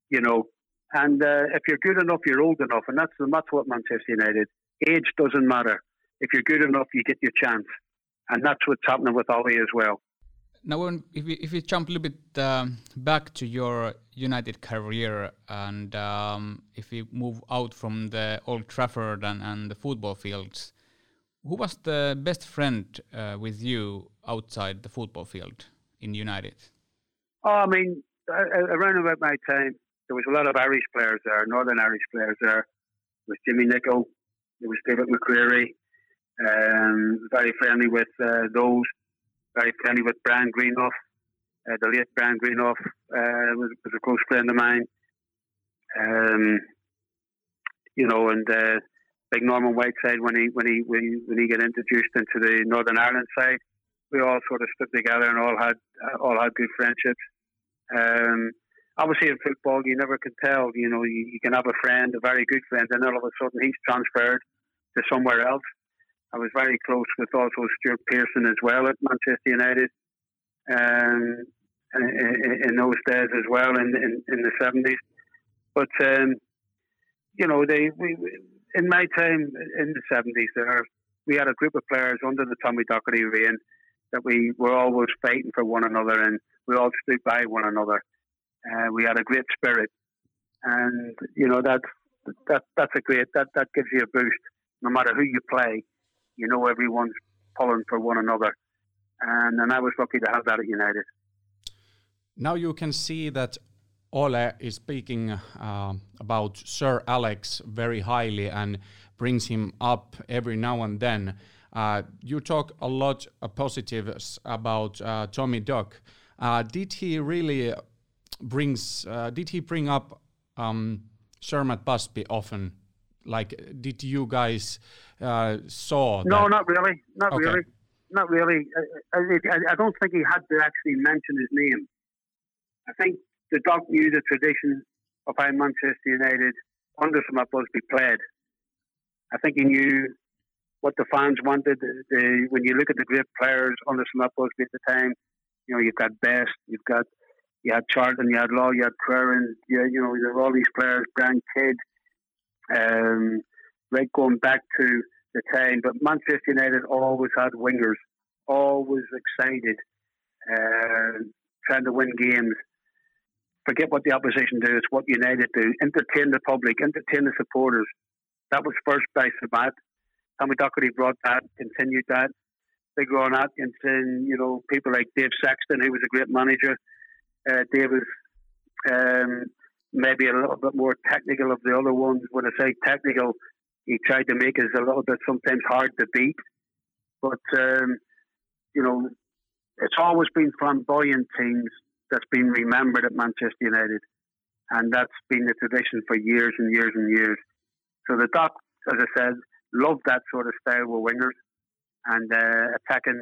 you know. And uh, if you're good enough, you're old enough, and that's, and that's what Manchester United, age doesn't matter. If you're good enough, you get your chance. And that's what's happening with Ollie as well. Now, when, if, we, if we jump a little bit um, back to your United career, and um, if we move out from the Old Trafford and, and the football fields, who was the best friend uh, with you outside the football field in United? Oh, I mean, around about my time, there was a lot of Irish players there, Northern Irish players there. There was Jimmy Nichol, there was David McCreary. Um, very friendly with uh, those, very friendly with Brian Greenough, uh, the late Brian Greenough uh, was, was a close friend of mine, um, you know, and uh, big Norman Whiteside when he when he when he, when he got introduced into the Northern Ireland side, we all sort of stood together and all had all had good friendships. Um, obviously, in football, you never can tell. You know, you, you can have a friend, a very good friend, and all of a sudden he's transferred to somewhere else. I was very close with also Stuart Pearson as well at Manchester United um, in, in those days as well, in, in, in the seventies. But, um, you know, they we in my time in the seventies there, we had a group of players under the Tommy Docherty reign that we were always fighting for one another, and we all stood by one another. Uh, we had a great spirit. And, you know, that, that that's a great, that, that gives you a boost no matter who you play. You know, everyone's pulling for one another. And, and I was lucky to have that at United. Now you can see that Ole is speaking uh, about Sir Alex very highly and brings him up every now and then. Uh, you talk a lot of positives about uh, Tommy Doc. Uh, did he really brings? Uh, did he bring up um, Sir Matt Busby often? Like, did you guys uh, saw? No, that? not really, not okay. really, not really. I, I, I don't think he had to actually mention his name. I think the Doc knew the tradition of how Manchester United under Sir Matt Busby played. I think he knew what the fans wanted. The, when you look at the great players under Sir Matt Busby at the time, you know, you've got Best, you've got you had Charlton, you had Law, you had Curran, you, you know, you have all these players, Brian Kidd. Um, right going back to the time, but Manchester United always had wingers, always excited, uh, trying to win games. Forget what the opposition do; it's what United do. Entertain the public, entertain the supporters. That was first by Sir Matt. Tommy Docherty brought that, continued that. Big Ron Atkinson, you know, people like Dave Sexton, who was a great manager. Uh, Dave was. Um, maybe a little bit more technical of the other ones. When I say technical, he tried to make us a little bit sometimes hard to beat. But, um, you know, it's always been flamboyant teams that's been remembered at Manchester United. And that's been the tradition for years and years and years. So the Doc as I said, love that sort of style with wingers and uh, attacking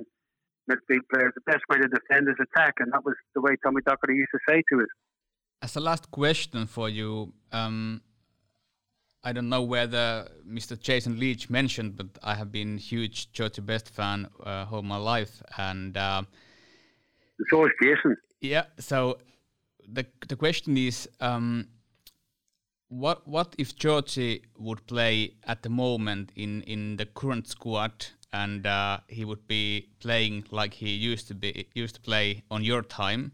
midfield players. The best way to defend is attack, and that was the way Tommy Docherty used to say to us. As a last question for you, um, I don't know whether Mister Jason Leach mentioned, but I have been a huge George Best fan uh, all my life, and uh, so is Jason. Yeah. So the the question is, um, what what if Georgie would play at the moment in, in the current squad, and uh, he would be playing like he used to be used to play on your time?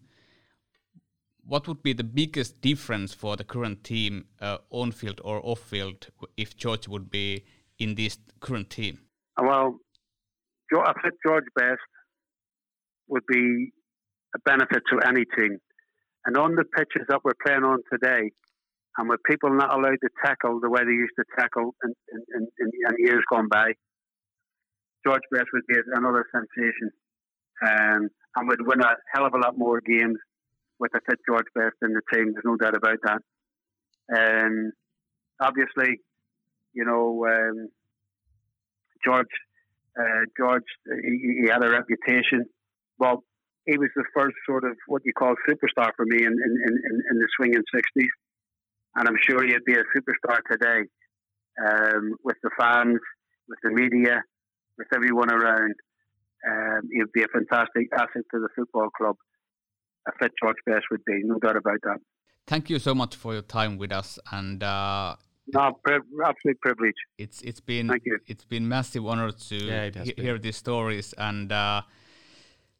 What would be the biggest difference for the current team, uh, on field or off field, if George would be in this current team? Well, I think George Best would be a benefit to any team. And on the pitches that we're playing on today, and with people not allowed to tackle the way they used to tackle in, in, in, in years gone by, George Best would be another sensation, um, and would win a hell of a lot more games with a fit George Best in the team. There's no doubt about that. Um, obviously, you know, um, George, uh, George, he, he had a reputation. Well, he was the first sort of what you call superstar for me in, in, in, in the swinging sixties. And I'm sure he'd be a superstar today, um, with the fans, with the media, with everyone around. Um, he'd be a fantastic asset to the football club. I think George Best would be, no doubt about that. Thank you so much for your time with us, and uh, no, pri- absolute privilege. It's it's been Thank you. It's been massive honor to yeah, he- hear these stories, and uh,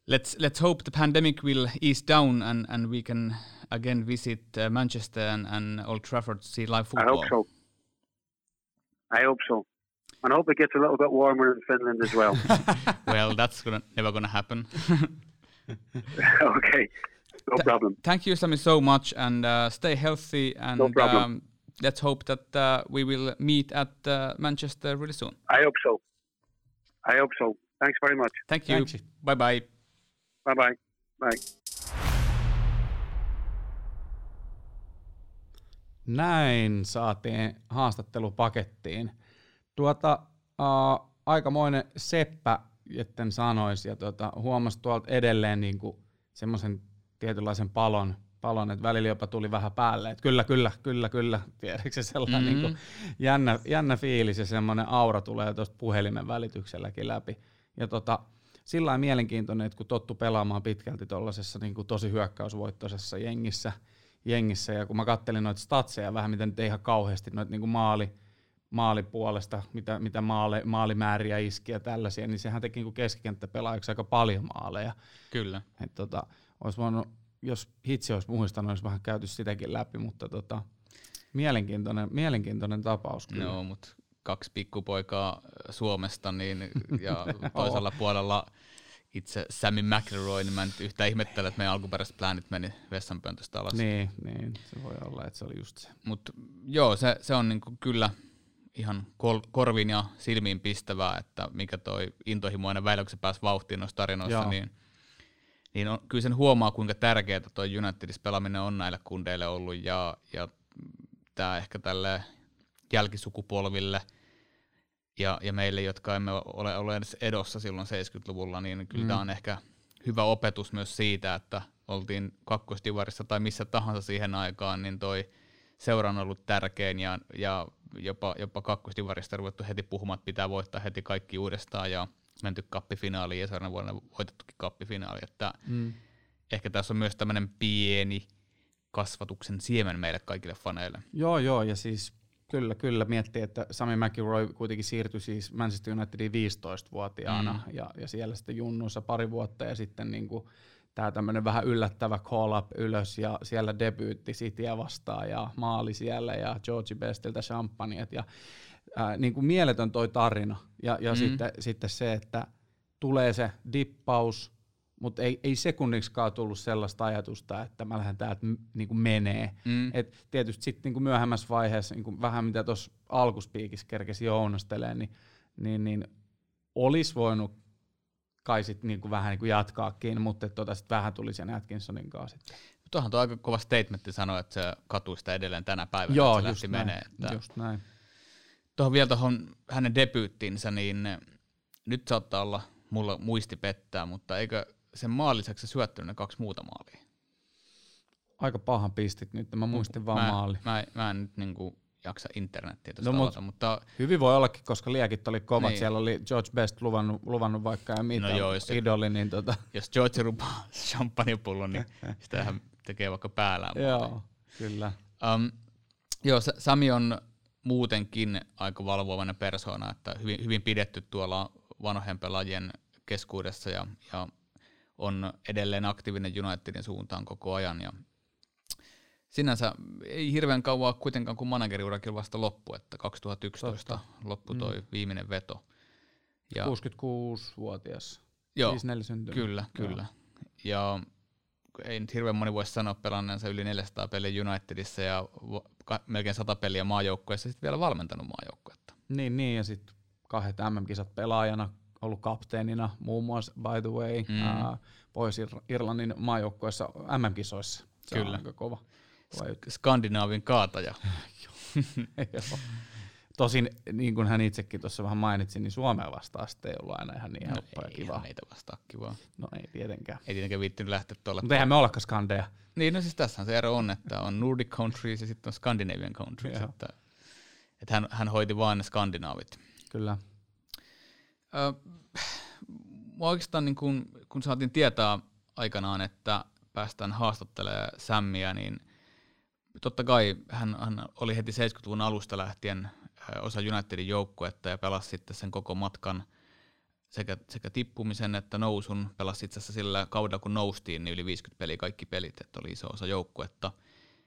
let's let's hope the pandemic will ease down, and, and we can again visit uh, Manchester and, and Old Trafford to see live football. I hope so. I hope so. And I hope it gets a little bit warmer in Finland as well. Well, that's gonna, never going to happen. Okay. No Th- problem. Thank you, Sammy, so much, and uh, stay healthy. And no problem. Um, let's hope that uh, we will meet at uh, Manchester really soon. I hope so. I hope so. Thanks very much. Thank you. Thanks. Bye-bye. Bye-bye. Bye. Näin saatiin haastattelupakettiin. Tuota, uh, aikamoinen seppä, etten sanoisi, ja tuota, huomasi tuolta edelleen niin kuin semmoisen tietynlaisen palon, palon, että välillä jopa tuli vähän päälle, että kyllä, kyllä, kyllä, kyllä, tiedätkö se sellainen mm-hmm. niin kuin jännä, jännä fiilis ja semmoinen aura tulee tuosta puhelimen välitykselläkin läpi. Ja tota, sillä lailla mielenkiintoinen, että kun tottu pelaamaan pitkälti tuollaisessa niin kuin tosi hyökkäysvoittoisessa jengissä, jengissä, ja kun mä kattelin noita statseja vähän, mitä nyt ei ihan kauheasti, noita niin kuin maali, maalipuolesta, mitä, mitä maale, maalimääriä iski ja tällaisia, niin sehän teki niin keskikenttäpelaajaksi aika paljon maaleja. Kyllä. Et tota, olisi voinut, jos hitsi olisi muistanut, olisi vähän käyty sitäkin läpi, mutta tota, mielenkiintoinen, mielenkiintoinen tapaus. Kyllä. Joo, mutta kaksi pikkupoikaa Suomesta niin, ja toisella puolella itse Sammy McIlroy, niin mä en yhtään ihmettele, että meidän alkuperäiset pläänit meni vessanpöntöstä alas. Niin, niin, se voi olla, että se oli just se. Mutta joo, se, se on niinku kyllä ihan kol- korviin ja silmiin pistävää, että mikä toi intohimoinen väilä, kun se pääsi vauhtiin noissa tarinoissa, niin, niin on, kyllä sen huomaa, kuinka tärkeää toi Unitedissa pelaaminen on näille kundeille ollut, ja, ja tämä ehkä tälle jälkisukupolville ja, ja meille, jotka emme ole olleet edes edossa silloin seitsemänkymmentäluvulla, niin kyllä mm. tämä on ehkä hyvä opetus myös siitä, että oltiin kakkosdivarissa tai missä tahansa siihen aikaan, niin toi seura on ollut tärkein, ja, ja jopa, jopa kakkosdivarista ruvettu heti puhumaan, että pitää voittaa heti kaikki uudestaan, ja menty kappifinaaliin, ja seuraavana vuonna voitettukin kappifinaali. Että mm. ehkä tässä on myös tämmöinen pieni kasvatuksen siemen meille kaikille faneille. Joo, joo, ja siis kyllä, kyllä miettii, että Sammy McIlroy kuitenkin siirtyi siis Manchester Unitedin viisitoistavuotiaana, mm. ja, ja siellä sitten junnuissa pari vuotta, ja sitten niinku tämä tämmöinen vähän yllättävä call-up ylös, ja siellä debyytti Cityä vastaan, ja maali siellä, ja Georgie Bestiltä champagneet, ja ää, niin kuin mieletön toi tarina. Ja, ja mm. sitten, sitten se, että tulee se dippaus, mutta ei, ei sekunniksikaan tullut sellaista ajatusta, että mä lähden täältä niin kuin menee. Mm. Et tietysti sitten niin myöhemmässä vaiheessa, niin kuin vähän mitä tuossa alkuspiikissä kerkesi jounastelemaan, niin, niin, niin olisi voinut kai sitten niinku vähän niinku jatkaakin, mutta tota sit vähän tuli sen Atkinsonin kanssa sitten. Tuohan tuo aika kova statementti sanoi, että se katui sitä edelleen tänä päivänä, joo, että se lähti menee. Joo, just näin. tuohon vielä tuohon hänen debyyttiinsä, niin nyt saattaa olla mulla muisti pettää, mutta eikö sen maan lisäksi syöttänyt ne kaksi muuta maalia? Aika pahan pistit nyt, mä muistin vaan mä, maali. Mä, mä en nyt niinku jaksa internettiä tuosta no, alata, mutta... Hyvin voi ollakin, koska liekit oli kovat. Niin. Siellä oli George Best luvannut, luvannut vaikka ja mitä no joo, jos, idoli. Niin tota... Jos George rupaa champagnepullon, niin sitähän tekee vaikka päällään. Joo, kyllä. Um, joo, Sami on muutenkin aika valvovainen persoona, että hyvin, hyvin pidetty tuolla vanhojen pelaajien keskuudessa ja, ja on edelleen aktiivinen Unitedin suuntaan koko ajan. Ja sinänsä ei hirveän kauan kuitenkaan, kun manageriurakin vasta loppu, että kaksituhattayksitoista Tosta. loppu toi mm. viimeinen veto. Ja kuusikymmentäkuusivuotias, viisikymmentäneljä syntynyt. Kyllä, kyllä. Ja ei nyt hirveän moni voi sanoa pelanneensa yli neljäsataa peliä Unitedissa ja ka- melkein sata peliä maajoukkueessa, sitten vielä valmentanut maajoukkuetta. Niin, niin ja sitten kahdet M M-kisat pelaajana, ollut kapteenina muun muassa, by the way, mm. uh, Pohjois-Irlannin maajoukkueessa M M-kisoissa. Se Kyllä. on aika kova. Sk- Skandinaavin kaataja. Tosin, niin kuin hän itsekin tuossa vähän mainitsi, niin Suomea vastaan sitten ei ollut aina ihan niin helppoa no ja kivaa. Ei meitä vastaan kivaa. No ei tietenkään. Ei tietenkään viittinyt lähteä tuolle. Mutta eihän me ollakaan skandeja. Niin, no siis tässähän se ero on, että on Nordic countries ja sitten on Scandinavian countries. Että, että hän, hän hoiti vain ne skandinaavit. Kyllä. Ö, mä oikeastaan niin kun, kun saatiin tietää aikanaan, että päästään haastattelemaan Sammia, niin totta kai hän, hän oli heti seitsemänkymmentäluvun alusta lähtien osa Unitedin joukkuetta ja pelasi sitten sen koko matkan sekä, sekä tippumisen että nousun. Pelasi itse asiassa sillä kaudella, kun noustiin, niin yli viisikymmentä peliä kaikki pelit, että oli iso osa joukkuetta.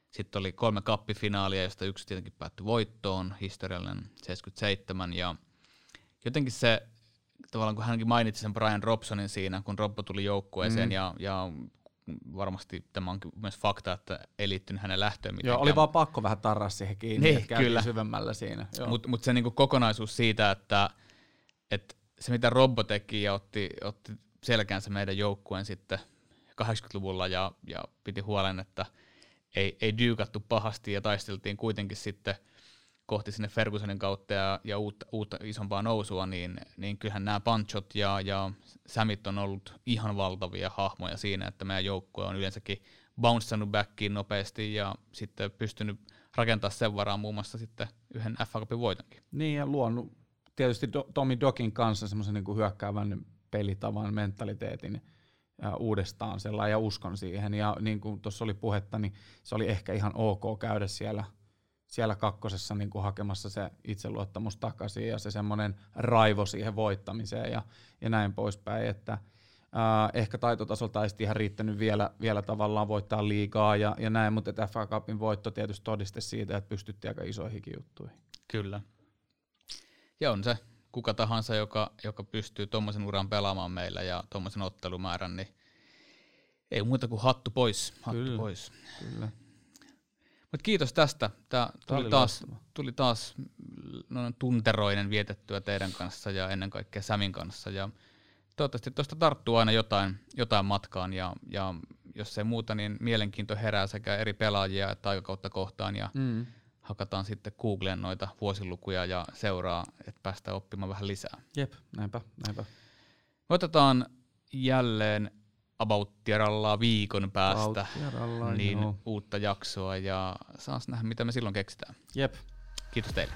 Sitten oli kolme kappifinaalia, josta yksi tietenkin päättyi voittoon, historiallinen seitsemänkymmentäseitsemän. Ja jotenkin se, tavallaan kun hänkin mainitsi sen Brian Robsonin siinä, kun Robbo tuli joukkueeseen mm. ja, ja varmasti tämä on myös fakta, että ei liittynyt hänen lähtöön mitenkään. Joo, oli vaan pakko vähän tarraa siihen kiinni, niin, että käydä syvemmällä siinä. Mutta mut se niinku kokonaisuus siitä, että et se mitä Robbo teki ja otti, otti selkäänsä meidän joukkueen sitten kahdeksankymmentäluvulla ja, ja piti huolen, että ei, ei dyykattu pahasti ja taisteltiin kuitenkin sitten kohti sinne Fergusonin kautta ja, ja uutta, uutta isompaa nousua, niin, niin kyllähän nämä Panchot ja, ja Samit on ollut ihan valtavia hahmoja siinä, että meidän joukkue on yleensäkin bouncannut backiin nopeasti ja sitten pystynyt rakentamaan sen varaan muun muassa sitten yhden F A-cupin voitonkin. Niin ja luonut tietysti Do- Tommy Dokin kanssa semmoisen niin kuin hyökkäävän pelitavan mentaliteetin ja uudestaan sellainen ja uskon siihen ja niin kuin tuossa oli puhetta, niin se oli ehkä ihan ok käydä siellä siellä kakkosessa niin kuin hakemassa se itseluottamus takaisin ja se semmoinen raivo siihen voittamiseen ja, ja näin poispäin, että ää, ehkä taitotasolta ei sitten ihan riittänyt vielä, vielä tavallaan voittaa liigaa ja, ja näin, mutta F A Cupin voitto tietysti todiste siitä, että pystyttiin aika isoihinkin juttuihin. Kyllä. Ja on se kuka tahansa, joka, joka pystyy tuommoisen uran pelaamaan meillä ja tuommoisen ottelumäärän, niin ei muuta kuin hattu pois. Hattu kyllä, pois. Kyllä. Mut kiitos tästä. Tää tuli taas, tuli taas noin tunteroinen vietettyä teidän kanssa ja ennen kaikkea Samin kanssa. Ja toivottavasti tuosta tarttuu aina jotain, jotain matkaan ja, ja jos ei muuta, niin mielenkiinto herää sekä eri pelaajia että aikakautta kohtaan ja mm. hakataan sitten Googleen noita vuosilukuja ja seuraa, että päästään oppimaan vähän lisää. Jep, näinpä, näinpä. Me otetaan jälleen About-tierallaa viikon päästä, niin joo. uutta jaksoa ja saas nähdä, mitä me silloin keksitään. Jep. Kiitos teille.